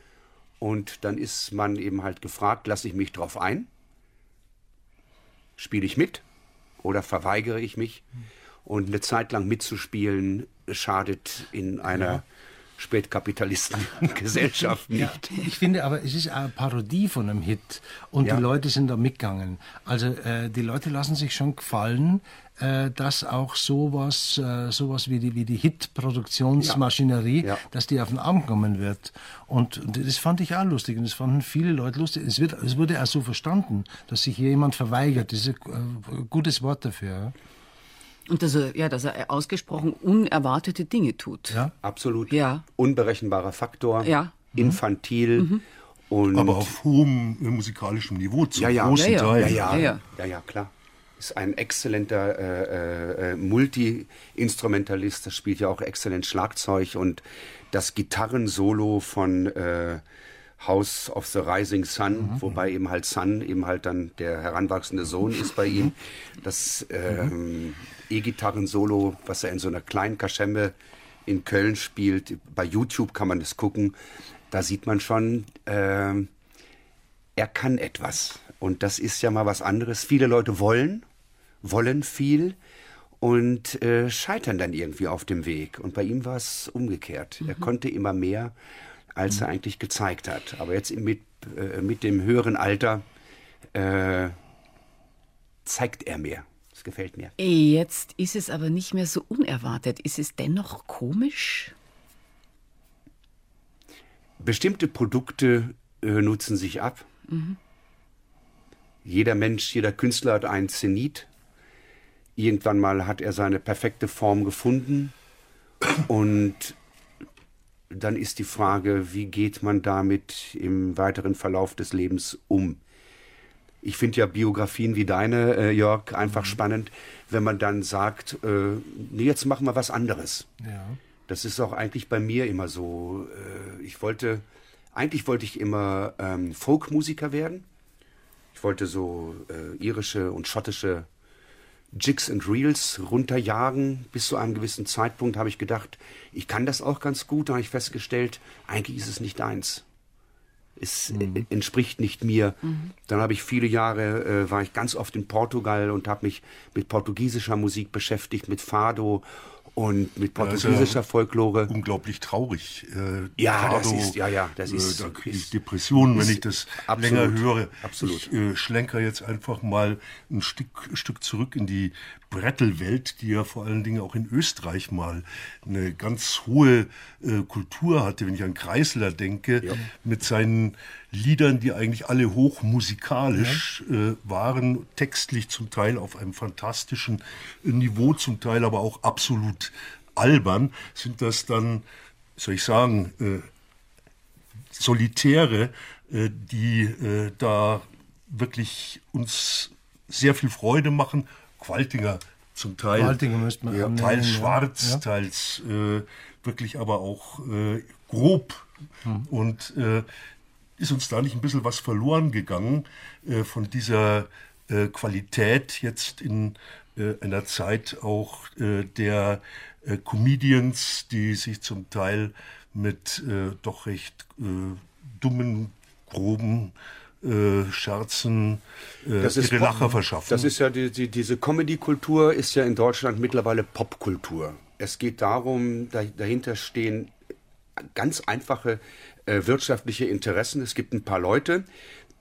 Und dann ist man eben halt gefragt, lasse ich mich drauf ein? Spiele ich mit? Oder verweigere ich mich? Und eine Zeit lang mitzuspielen schadet in einer... Ja. Spätkapitalistengesellschaft nicht. Ja, ich finde aber, es ist eine Parodie von einem Hit und ja. Die Leute sind da mitgegangen. Also äh, die Leute lassen sich schon gefallen, äh, dass auch sowas, äh, sowas wie die, wie die Hit-Produktionsmaschinerie, ja. Ja. dass die auf den Arm kommen wird. Und, und das fand ich auch lustig und das fanden viele Leute lustig. Es, wird, es wurde auch so verstanden, dass sich hier jemand verweigert. Das ist ein äh, gutes Wort dafür. Und dass er, ja, dass er ausgesprochen unerwartete Dinge tut. Ja, absolut. Ja. Unberechenbarer Faktor, ja. Infantil. Mhm. Und aber auf hohem musikalischem Niveau zum ja, ja. großen ja, ja. Teil. Ja ja. Ja, ja. ja, ja, klar. Ist ein exzellenter äh, äh, Multi-Instrumentalist. Das spielt ja auch exzellent Schlagzeug. Und das Gitarrensolo von äh, House of the Rising Sun, mhm. wobei eben halt Sun eben halt dann der heranwachsende Sohn ist bei ihm. Das ähm, E-Gitarren-Solo, was er in so einer kleinen Kaschemme in Köln spielt, bei YouTube kann man das gucken, da sieht man schon, äh, er kann etwas. Und das ist ja mal was anderes. Viele Leute wollen, wollen viel und äh, scheitern dann irgendwie auf dem Weg. Und bei ihm war es umgekehrt. Mhm. Er konnte immer mehr, als er eigentlich gezeigt hat. Aber jetzt mit, äh, mit dem höheren Alter äh, zeigt er mehr. Das gefällt mir. Jetzt ist es aber nicht mehr so unerwartet. Ist es dennoch komisch? Bestimmte Produkte äh, nutzen sich ab. Mhm. Jeder Mensch, jeder Künstler hat einen Zenit. Irgendwann mal hat er seine perfekte Form gefunden und dann ist die Frage, wie geht man damit im weiteren Verlauf des Lebens um? Ich finde ja Biografien wie deine, äh, Jörg, einfach mhm. spannend, wenn man dann sagt, äh, nee, jetzt machen wir was anderes. Ja. Das ist auch eigentlich bei mir immer so. Äh, ich wollte, eigentlich wollte ich immer ähm, Folkmusiker werden. Ich wollte so äh, irische und schottische Jigs and Reels runterjagen. Bis zu einem gewissen Zeitpunkt habe ich gedacht, ich kann das auch ganz gut. Da habe ich festgestellt, eigentlich ist es nicht eins. Es mhm. entspricht nicht mir. Mhm. Dann habe ich viele Jahre, äh, war ich ganz oft in Portugal und habe mich mit portugiesischer Musik beschäftigt, mit Fado und mit portugiesischer also, Folklore. Unglaublich traurig. Äh, ja, Fado, das ist, ja, ja, das ist. Äh, da kriege ich Depressionen, ist, wenn ich das absolut, länger höre. Absolut. Ich äh, schlenker jetzt einfach mal ein Stück, Stück zurück in die Brettelwelt, die ja vor allen Dingen auch in Österreich mal eine ganz hohe äh, Kultur hatte. Wenn ich an Kreisler denke, ja. mit seinen Liedern, die eigentlich alle hochmusikalisch ja. äh, waren, textlich zum Teil auf einem fantastischen Niveau, zum Teil aber auch absolut albern, sind das dann, soll ich sagen, äh, Solitäre, äh, die äh, da wirklich uns sehr viel Freude machen. Qualtinger zum Teil, Qualtinger müsste man ja, nennen, teils schwarz, ja. teils äh, wirklich aber auch äh, grob hm. und äh, ist uns da nicht ein bisschen was verloren gegangen äh, von dieser äh, Qualität jetzt in äh, einer Zeit auch äh, der äh, Comedians, die sich zum Teil mit äh, doch recht äh, dummen, groben Äh, Scherzen, äh, das ist ihre Pop- Lacher verschaffen. Das ist ja die, die, diese Comedy-Kultur ist ja in Deutschland mittlerweile Popkultur. Es geht darum, da, dahinter stehen ganz einfache äh, wirtschaftliche Interessen. Es gibt ein paar Leute,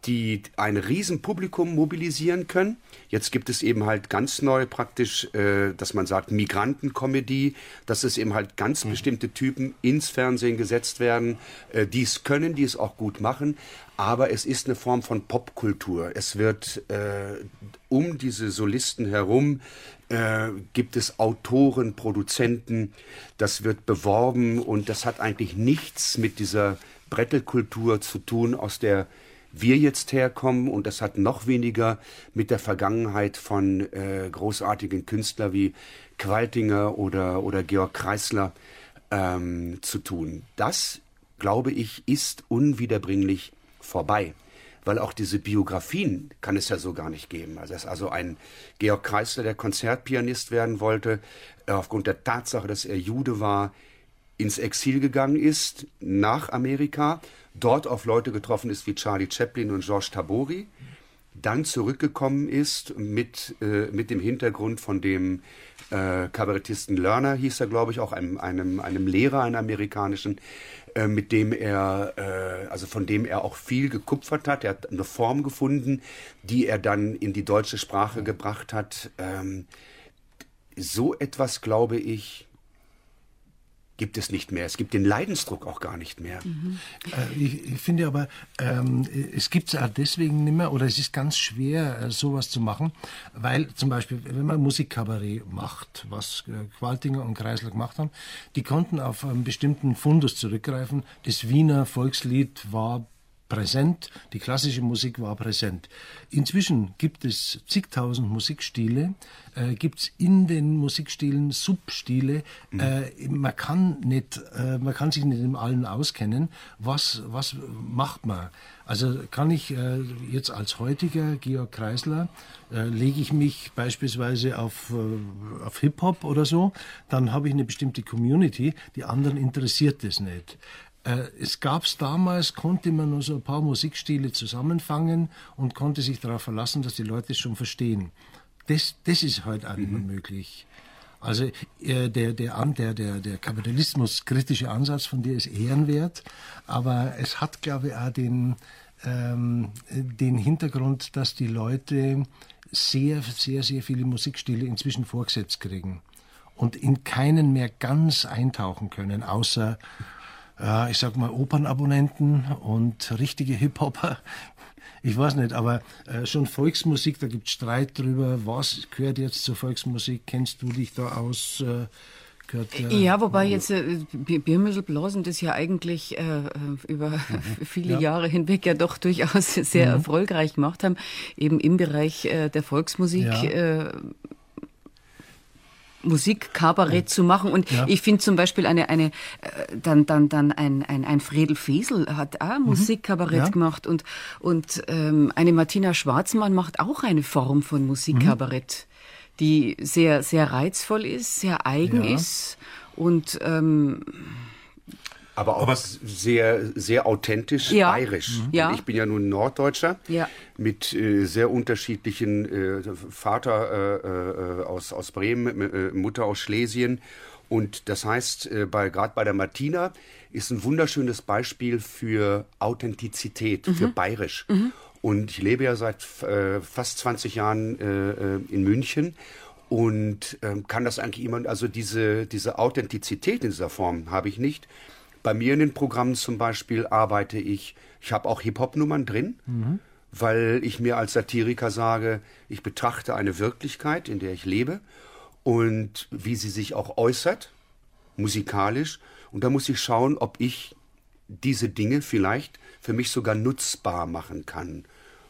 die ein Riesenpublikum mobilisieren können. Jetzt gibt es eben halt ganz neu praktisch, äh, dass man sagt, Migrantenkomödie, dass es eben halt ganz mhm. bestimmte Typen ins Fernsehen gesetzt werden, äh, die es können, die es auch gut machen. Aber es ist eine Form von Popkultur. Es wird äh, um diese Solisten herum äh, gibt es Autoren, Produzenten. Das wird beworben und das hat eigentlich nichts mit dieser Brettelkultur zu tun, aus der wir jetzt herkommen, und das hat noch weniger mit der Vergangenheit von äh, großartigen Künstlern wie Qualtinger oder, oder Georg Kreisler ähm, zu tun. Das, glaube ich, ist unwiederbringlich vorbei, weil auch diese Biografien kann es ja so gar nicht geben. Also dass also ein Georg Kreisler, der Konzertpianist werden wollte, aufgrund der Tatsache, dass er Jude war, ins Exil gegangen ist, nach Amerika, dort auf Leute getroffen ist wie Charlie Chaplin und Georges Tabori, dann zurückgekommen ist mit, äh, mit dem Hintergrund von dem äh, Kabarettisten Lerner, hieß er, glaube ich, auch einem, einem, einem Lehrer, einem amerikanischen, äh, mit dem er, äh, also von dem er auch viel gekupfert hat. Er hat eine Form gefunden, die er dann in die deutsche Sprache ja. gebracht hat. Ähm, so etwas, glaube ich, gibt es nicht mehr. Es gibt den Leidensdruck auch gar nicht mehr. Mhm. Äh, ich, ich finde aber, ähm, es gibt es auch deswegen nicht mehr, oder es ist ganz schwer, äh, sowas zu machen, weil zum Beispiel, wenn man Musikkabarett macht, was äh, Qualtinger und Kreisler gemacht haben, die konnten auf einen bestimmten Fundus zurückgreifen. Das Wiener Volkslied war präsent, die klassische Musik war präsent. Inzwischen gibt es zigtausend Musikstile, äh, gibt es in den Musikstilen Substile. Mhm. Äh, man kann nicht, äh, man kann sich nicht in allen auskennen. Was, was macht man? Also kann ich äh, jetzt als heutiger Georg Kreisler, äh, lege ich mich beispielsweise auf, äh, auf Hip-Hop oder so, dann habe ich eine bestimmte Community, die anderen interessiert das nicht. Es gab's damals, konnte man nur so ein paar Musikstile zusammenfangen und konnte sich darauf verlassen, dass die Leute es schon verstehen. Das, das ist heute auch nicht mehr möglich. Also äh, der, der, der, der, der kapitalismuskritische Ansatz von dir ist ehrenwert, aber es hat, glaube ich, auch den, ähm, den Hintergrund, dass die Leute sehr, sehr, sehr viele Musikstile inzwischen vorgesetzt kriegen und in keinen mehr ganz eintauchen können, außer ich sag mal Opernabonnenten und richtige Hip-Hopper. Ich weiß nicht, aber äh, schon Volksmusik, da gibt es Streit drüber. Was gehört jetzt zur Volksmusik? Kennst du dich da aus? Äh, gehört, äh, ja, wobei jetzt äh, Biermösl Blosn, das ja eigentlich äh, über mhm. viele ja. Jahre hinweg ja doch durchaus sehr mhm. erfolgreich gemacht haben, eben im Bereich äh, der Volksmusik. Ja. Äh, Musikkabarett zu machen, und ja. ich finde zum Beispiel eine eine dann dann dann ein ein ein Fredel Fesel hat auch mhm. Musikkabarett ja. gemacht, und und ähm, eine Martina Schwarzmann macht auch eine Form von Musikkabarett, mhm. die sehr sehr reizvoll ist, sehr eigen ja. ist und ähm, aber auch aber sehr sehr authentisch ja. bayerisch. Mhm. Ja. Ich bin ja nun Norddeutscher ja. mit äh, sehr unterschiedlichen äh, Vater äh, aus aus Bremen, äh, Mutter aus Schlesien, und das heißt äh, bei gerade bei der Martina ist ein wunderschönes Beispiel für Authentizität, mhm. für bayerisch. Mhm. Und ich lebe ja seit äh, fast zwanzig Jahren äh, in München. Und ähm, kann das eigentlich jemand, also diese, diese Authentizität in dieser Form habe ich nicht. Bei mir in den Programmen zum Beispiel arbeite ich, ich habe auch Hip-Hop-Nummern drin, mhm. weil ich mir als Satiriker sage, ich betrachte eine Wirklichkeit, in der ich lebe und wie sie sich auch äußert, musikalisch. Und da muss ich schauen, ob ich diese Dinge vielleicht für mich sogar nutzbar machen kann.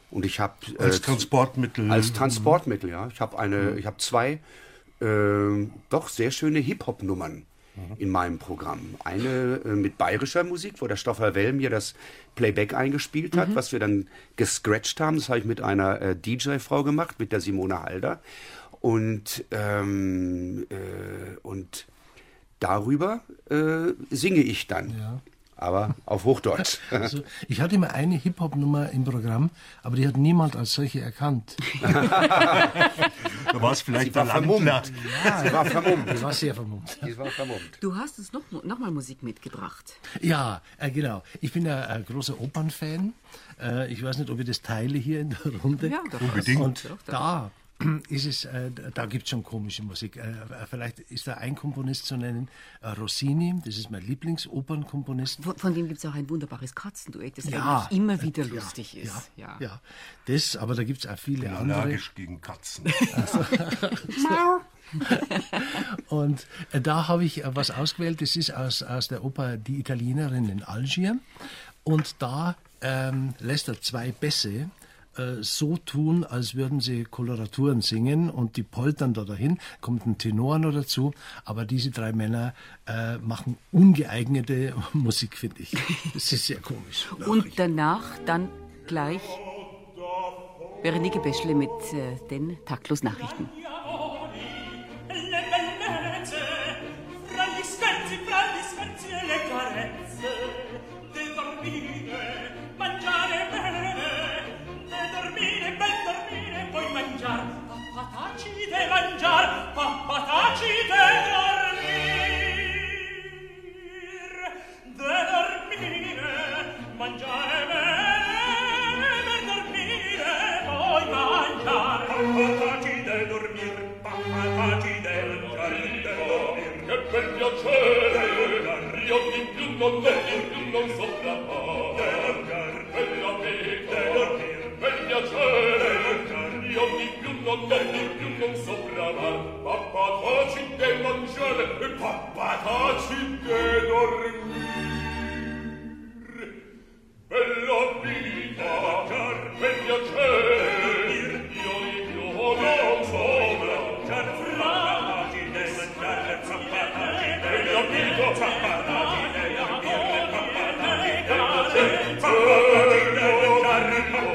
Und ich habe äh, als Transportmittel als Transportmittel ja ich habe eine mhm. ich habe zwei äh, doch sehr schöne Hip-Hop-Nummern mhm. in meinem Programm, eine äh, mit bayerischer Musik, wo der Stoffer Well mir das Playback eingespielt hat, mhm. was wir dann gescratcht haben. Das habe ich mit einer äh, D J-Frau gemacht, mit der Simone Halder, und ähm, äh, und darüber äh, singe ich dann ja. aber auf Hochdeutsch. Also, ich hatte mal eine Hip-Hop-Nummer im Programm, aber die hat niemand als solche erkannt. Du warst vielleicht Sie war vermummt. Ja, Sie war vermummt. Sie war sehr vermummt. Sie war vermummt. Du hast uns noch, noch mal Musik mitgebracht. Ja, äh, genau. Ich bin ja ein großer Opernfan. Äh, ich weiß nicht, ob ich das teile hier in der Runde. Ja, doch, unbedingt. Und doch, doch. da... Ist es, äh, da gibt es schon komische Musik. Äh, vielleicht ist da ein Komponist zu nennen, äh, Rossini, das ist mein Lieblingsopernkomponist. Von, von dem gibt es auch ein wunderbares Katzenduett, das ja, eigentlich immer wieder äh, lustig ja, ist. Ja, ja. ja, das, aber da gibt es auch viele andere. Ich bin allergisch gegen Katzen. Also, und äh, da habe ich äh, was ausgewählt, das ist aus, aus der Oper Die Italienerin in Algier. Und da ähm, lässt er zwei Bässe so tun, als würden sie Koloraturen singen und die poltern da dahin, kommt ein Tenor noch dazu, aber diese drei Männer äh, machen ungeeignete Musik, finde ich. Das ist sehr komisch. Und danach dann gleich Berenike Beschle mit äh, den Taktlos Nachrichten. De mangiar, papà taci de dormir, de dormire, mangiare bene, per dormire, poi mangiar, papà taci de dormir, papà taci de mangiare, de dormir, che bel piacere, da rio di più non dormir, più non sopravvare, de mangiar, bello amico, de dormir, bel piacere, io di più non di più non sopravvare, papà taci de mangiare e papà taci de dormire. Bella vita, car per piacere, io di più non sopravvare, car papà taci de mangiare, papà taci de dormire, papà taci de dormire, papà taci de mangiare, papà taci de mangiare, papà taci de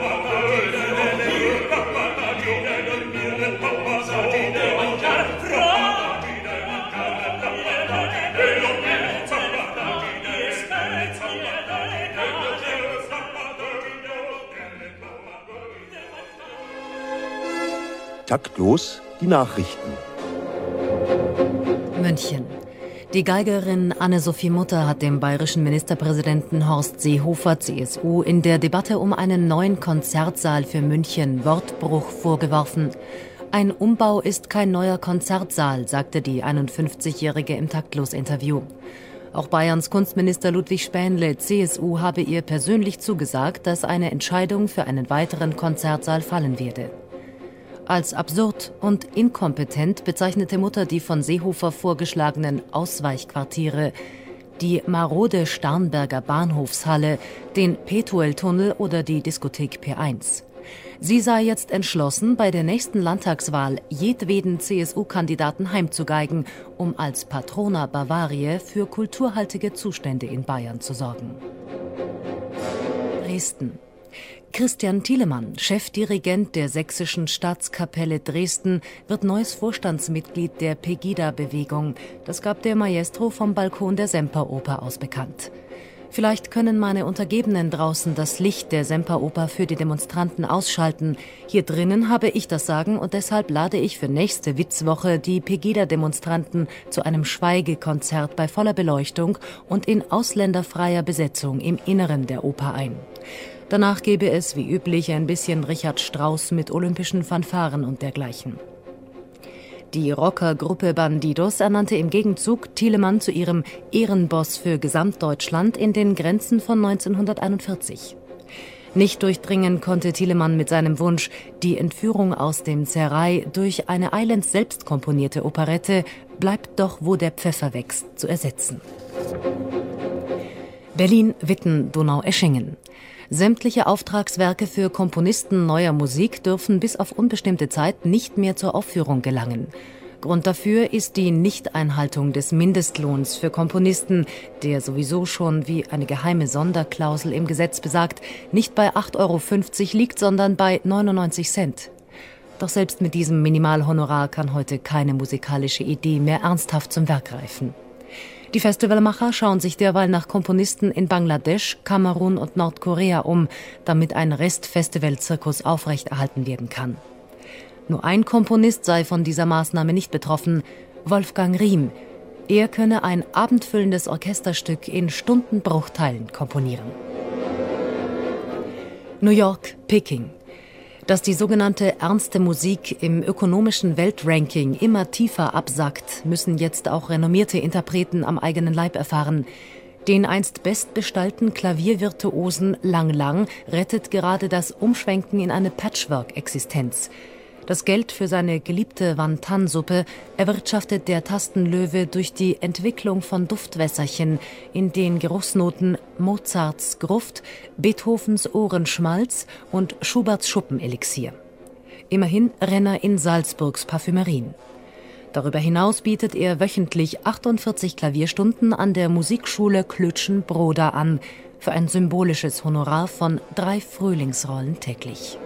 Taktlos die Nachrichten. München. Die Geigerin Anne-Sophie Mutter hat dem bayerischen Ministerpräsidenten Horst Seehofer, C S U, in der Debatte um einen neuen Konzertsaal für München Wortbruch vorgeworfen. Ein Umbau ist kein neuer Konzertsaal, sagte die einundfünfzigjährige im Taktlos-Interview. Auch Bayerns Kunstminister Ludwig Spähnle, C S U, habe ihr persönlich zugesagt, dass eine Entscheidung für einen weiteren Konzertsaal fallen werde. Als absurd und inkompetent bezeichnete Mutter die von Seehofer vorgeschlagenen Ausweichquartiere, die marode Starnberger Bahnhofshalle, den Petueltunnel oder die Diskothek P eins. Sie sei jetzt entschlossen, bei der nächsten Landtagswahl jedweden C S U-Kandidaten heimzugeigen, um als Patrona Bavariae für kulturhaltige Zustände in Bayern zu sorgen. Dresden. Christian Thielemann, Chefdirigent der Sächsischen Staatskapelle Dresden, wird neues Vorstandsmitglied der Pegida-Bewegung. Das gab der Maestro vom Balkon der Semperoper aus bekannt. Vielleicht können meine Untergebenen draußen das Licht der Semperoper für die Demonstranten ausschalten. Hier drinnen habe ich das Sagen und deshalb lade ich für nächste Witzwoche die Pegida-Demonstranten zu einem Schweigekonzert bei voller Beleuchtung und in ausländerfreier Besetzung im Inneren der Oper ein. Danach gäbe es, wie üblich, ein bisschen Richard Strauss mit olympischen Fanfaren und dergleichen. Die Rockergruppe Bandidos ernannte im Gegenzug Thielemann zu ihrem Ehrenboss für Gesamtdeutschland in den Grenzen von neunzehnhunderteinundvierzig. Nicht durchdringen konnte Thielemann mit seinem Wunsch, die Entführung aus dem Serail durch eine eilends selbst komponierte Operette »Bleibt doch, wo der Pfeffer wächst« zu ersetzen. Berlin, Witten, Donaueschingen. Sämtliche Auftragswerke für Komponisten neuer Musik dürfen bis auf unbestimmte Zeit nicht mehr zur Aufführung gelangen. Grund dafür ist die Nichteinhaltung des Mindestlohns für Komponisten, der sowieso schon, wie eine geheime Sonderklausel im Gesetz besagt, nicht bei acht Euro fünfzig liegt, sondern bei neunundneunzig Cent. Doch selbst mit diesem Minimalhonorar kann heute keine musikalische Idee mehr ernsthaft zum Werk greifen. Die Festivalmacher schauen sich derweil nach Komponisten in Bangladesch, Kamerun und Nordkorea um, damit ein Restfestivalzirkus aufrechterhalten werden kann. Nur ein Komponist sei von dieser Maßnahme nicht betroffen, Wolfgang Riem. Er könne ein abendfüllendes Orchesterstück in Stundenbruchteilen komponieren. New York, Peking. Dass die sogenannte ernste Musik im ökonomischen Weltranking immer tiefer absackt, müssen jetzt auch renommierte Interpreten am eigenen Leib erfahren. Den einst bestbestallten Klaviervirtuosen Lang Lang rettet gerade das Umschwenken in eine Patchwork-Existenz. Das Geld für seine geliebte Wantan-Suppe erwirtschaftet der Tastenlöwe durch die Entwicklung von Duftwässerchen, in denen Geruchsnoten Mozarts Gruft, Beethovens Ohrenschmalz und Schuberts Schuppenelixier. Immerhin Renner in Salzburgs Parfümerien. Darüber hinaus bietet er wöchentlich achtundvierzig Klavierstunden an der Musikschule Klötschenbroda an, für ein symbolisches Honorar von drei Frühlingsrollen täglich.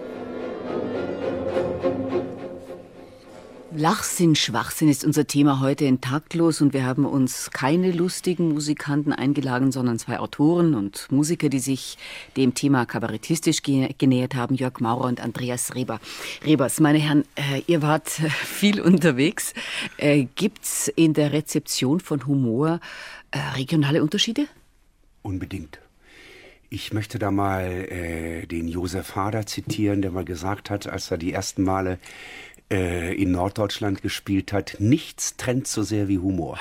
Lachsinn, Schwachsinn ist unser Thema heute in Taktlos, und wir haben uns keine lustigen Musikanten eingeladen, sondern zwei Autoren und Musiker, die sich dem Thema kabarettistisch genähert haben, Jörg Maurer und Andreas Reber. Rebers, meine Herren, ihr wart viel unterwegs. Gibt's in der Rezeption von Humor regionale Unterschiede? Unbedingt. Ich möchte da mal äh, den Josef Hader zitieren, der mal gesagt hat, als er die ersten Male äh, in Norddeutschland gespielt hat, nichts trennt so sehr wie Humor.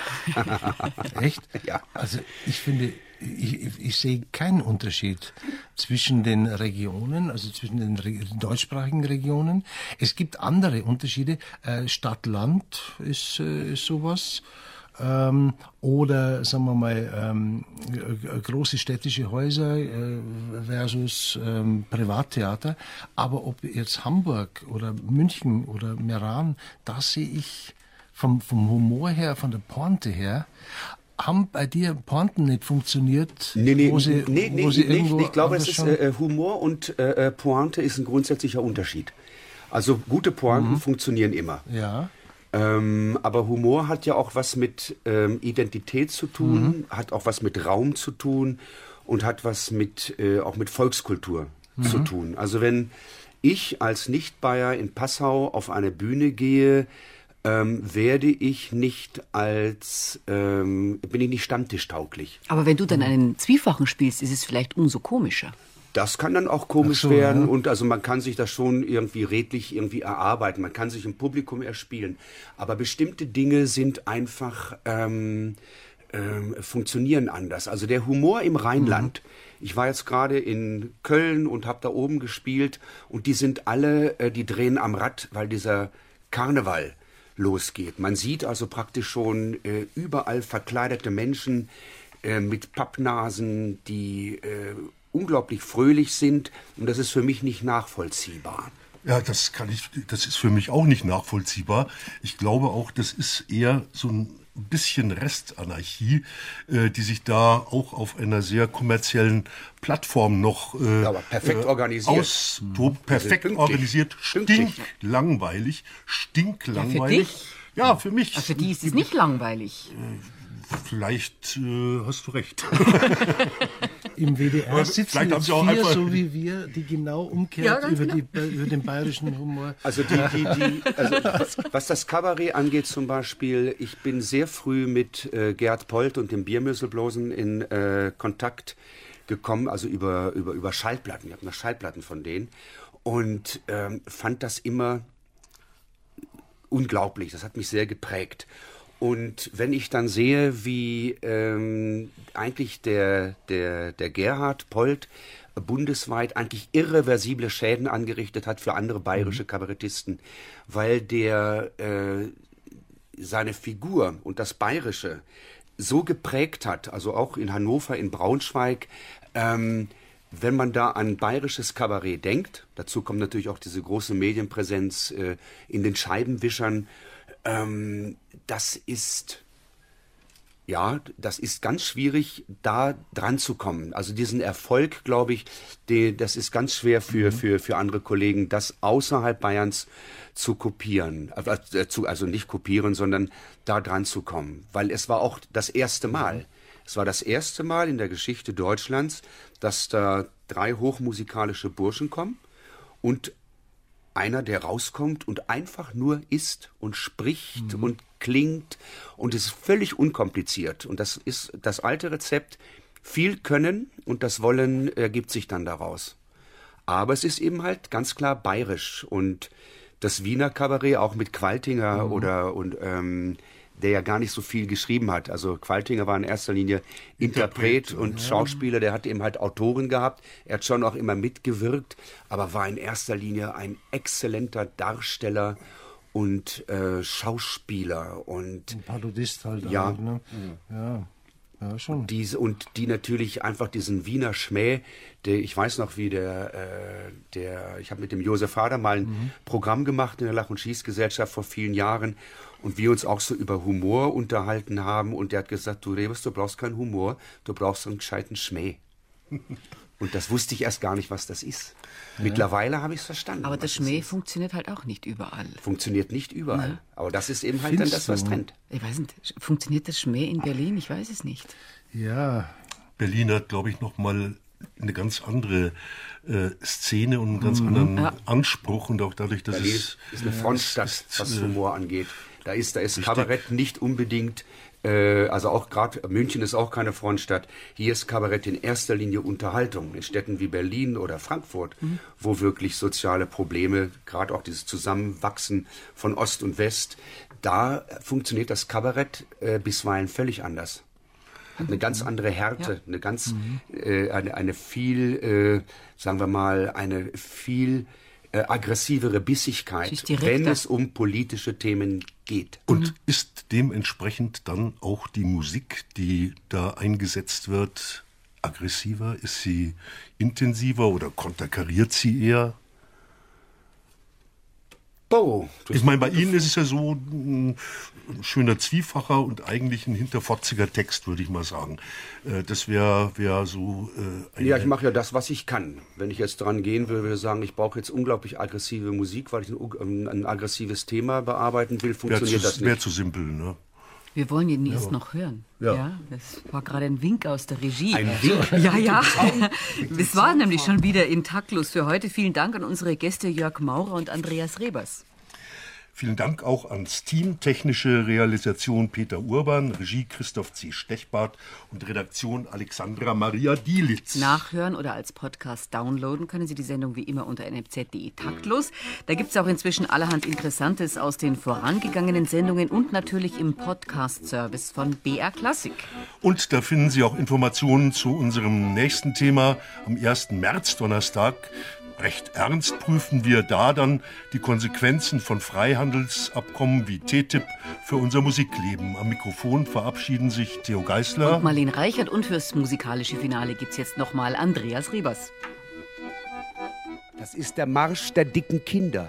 Echt? Ja. Also ich finde, ich, ich sehe keinen Unterschied zwischen den Regionen, also zwischen den re- deutschsprachigen Regionen. Es gibt andere Unterschiede. Äh, Stadt-Land ist, äh, ist sowas. Ähm, oder, sagen wir mal, ähm, große städtische Häuser äh, versus ähm, Privattheater. Aber ob jetzt Hamburg oder München oder Meran, das sehe ich vom, vom Humor her, von der Pointe her, haben bei dir Pointen nicht funktioniert? Nee, nee, wo sie, nee, nee, wo sie nee ich, ich glaube, es ist äh, Humor und äh, Pointe ist ein grundsätzlicher Unterschied. Also gute Pointen mhm. funktionieren immer. Ja. Ähm, aber Humor hat ja auch was mit ähm, Identität zu tun, mhm. hat auch was mit Raum zu tun und hat was mit äh, auch mit Volkskultur mhm. zu tun. Also wenn ich als Nicht-Bayer in Passau auf eine Bühne gehe, ähm, werde ich nicht als ähm, bin ich nicht stammtischtauglich. Aber wenn du dann mhm. einen Zwiefachn spielst, ist es vielleicht umso komischer. Das kann dann auch komisch so, werden, ja. Und also man kann sich das schon irgendwie redlich irgendwie erarbeiten. Man kann sich im Publikum erspielen. Aber bestimmte Dinge sind einfach, ähm, ähm, funktionieren anders. Also der Humor im Rheinland. Mhm. Ich war jetzt gerade in Köln und habe da oben gespielt. Und die sind alle, äh, die drehen am Rad, weil dieser Karneval losgeht. Man sieht also praktisch schon äh, überall verkleidete Menschen äh, mit Pappnasen, die... Äh, unglaublich fröhlich sind, und das ist für mich nicht nachvollziehbar. Ja, das kann ich, das ist für mich auch nicht nachvollziehbar. Ich glaube auch, das ist eher so ein bisschen Restanarchie, äh, die sich da auch auf einer sehr kommerziellen Plattform noch äh, aber perfekt äh, organisiert. austobt. Perfekt pünktlich. organisiert, stinklangweilig, stinklangweilig. Ja, ja, für mich. Aber für die ist es nicht langweilig. Vielleicht äh, hast du recht. Im W D R sitzen jetzt vier, so wie wir, die genau umkehrt ja, über, genau. Die, über den bayerischen Humor. Also, die, die, die, also was das Kabarett angeht zum Beispiel, ich bin sehr früh mit äh, Gerd Polt und dem Biermösl Blosn in äh, Kontakt gekommen, also über, über, über Schallplatten. Ich habe noch Schallplatten von denen und ähm, fand das immer unglaublich. Das hat mich sehr geprägt. Und wenn ich dann sehe, wie ähm, eigentlich der, der, der Gerhard Polt bundesweit eigentlich irreversible Schäden angerichtet hat für andere bayerische Kabarettisten, weil der äh, seine Figur und das Bayerische so geprägt hat, also auch in Hannover, in Braunschweig, ähm, wenn man da an bayerisches Kabarett denkt, dazu kommt natürlich auch diese große Medienpräsenz äh, in den Scheibenwischern, Ähm, das ist Ja, das ist ganz schwierig, da dran zu kommen. Also diesen Erfolg, glaube ich, die, das ist ganz schwer für, mhm. für, für andere Kollegen, das außerhalb Bayerns zu kopieren. Also nicht kopieren, sondern da dran zu kommen. Weil es war auch das erste Mal. Es war das erste Mal in der Geschichte Deutschlands, dass da drei hochmusikalische Burschen kommen und einer, der rauskommt und einfach nur ist und spricht mhm. und klingt und ist völlig unkompliziert. Und das ist das alte Rezept. Viel können und das Wollen ergibt sich dann daraus. Aber es ist eben halt ganz klar bayerisch. Und das Wiener Kabarett auch mit Qualtinger mhm. oder und ähm, der ja gar nicht so viel geschrieben hat. Also Qualtinger war in erster Linie Interpret, Interpret und ja. Schauspieler, der hat eben halt Autoren gehabt. Er hat schon auch immer mitgewirkt, aber war in erster Linie ein exzellenter Darsteller und äh, Schauspieler. Und ein Parodist halt. Ja. Auch, ne? Ja. Ja, schon. Und, diese, und die natürlich einfach diesen Wiener Schmäh, der, ich weiß noch, wie der, äh, der ich habe mit dem Josef Hader mal ein mhm. Programm gemacht in der Lach- und Schießgesellschaft vor vielen Jahren. Und wir uns auch so über Humor unterhalten haben. Und der hat gesagt, du Rebus, du brauchst keinen Humor, du brauchst einen gescheiten Schmäh. Und das wusste ich erst gar nicht, was das ist. Ja. Mittlerweile habe ich es verstanden. Aber der Schmäh funktioniert halt auch nicht überall. Funktioniert nicht überall. Ja. Aber das ist eben halt Findest dann das, was trennt. Ich weiß nicht, funktioniert das Schmäh in Berlin? Ich weiß es nicht. Ja, Berlin hat, glaube ich, noch mal eine ganz andere äh, Szene und einen ganz mhm. anderen ja. Anspruch und auch dadurch, dass Berlin es... ist eine Frontstadt, ist, ist, was Humor angeht. Da ist, da ist richtig. Kabarett nicht unbedingt, äh, also auch gerade München ist auch keine Frontstadt. Hier ist Kabarett in erster Linie Unterhaltung. In Städten wie Berlin oder Frankfurt, mhm. wo wirklich soziale Probleme, gerade auch dieses Zusammenwachsen von Ost und West, da funktioniert das Kabarett äh, bisweilen völlig anders. Hat eine ganz andere Härte, ja. eine ganz, mhm. äh, eine, eine viel, äh, sagen wir mal, eine viel äh, aggressivere Bissigkeit, wenn es um politische Themen geht. Und mhm. ist dementsprechend dann auch die Musik, die da eingesetzt wird, aggressiver? Ist sie intensiver oder konterkariert sie eher? Oh, ich meine, bei Ihnen ist es ja so ein schöner Zwiefacher und eigentlich ein hinterfotziger Text, würde ich mal sagen. Das wäre wär so... Äh, ja, ich mache ja das, was ich kann. Wenn ich jetzt dran gehen würde, würde ich sagen, ich brauche jetzt unglaublich aggressive Musik, weil ich ein, ein aggressives Thema bearbeiten will, funktioniert wär zu, das nicht. Wäre zu simpel, ne? Wir wollen ihn erst ja. noch hören. Ja. ja. Das war gerade ein Wink aus der Regie. Ein Wink? Ja, ja. Es war nämlich schon wieder in Taktlos für heute. Vielen Dank an unsere Gäste Jörg Maurer und Andreas Rebers. Vielen Dank auch ans Team. Technische Realisation Peter Urban, Regie Christoph C. Stechbart und Redaktion Alexandra Maria Dielitz. Nachhören oder als Podcast downloaden können Sie die Sendung wie immer unter n f z punkt d e taktlos. Da gibt es auch inzwischen allerhand Interessantes aus den vorangegangenen Sendungen und natürlich im Podcast-Service von B R Klassik. Und da finden Sie auch Informationen zu unserem nächsten Thema am ersten März, Donnerstag. Recht ernst prüfen wir da dann die Konsequenzen von Freihandelsabkommen wie T T I P für unser Musikleben. Am Mikrofon verabschieden sich Theo Geißler und Marlen Reichert. Und fürs musikalische Finale gibt's jetzt nochmal Andreas Rebers. Das ist der Marsch der dicken Kinder.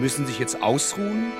Müssen sich jetzt ausruhen?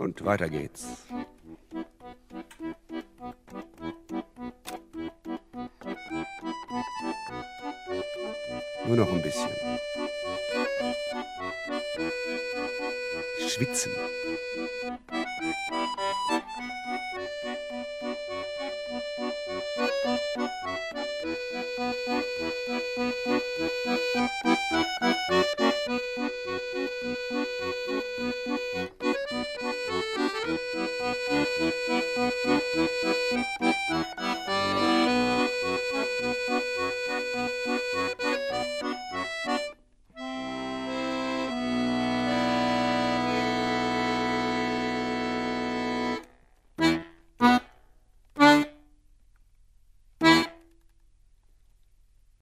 und weiter geht's. Nur noch ein bisschen. Schwitzen. Musik.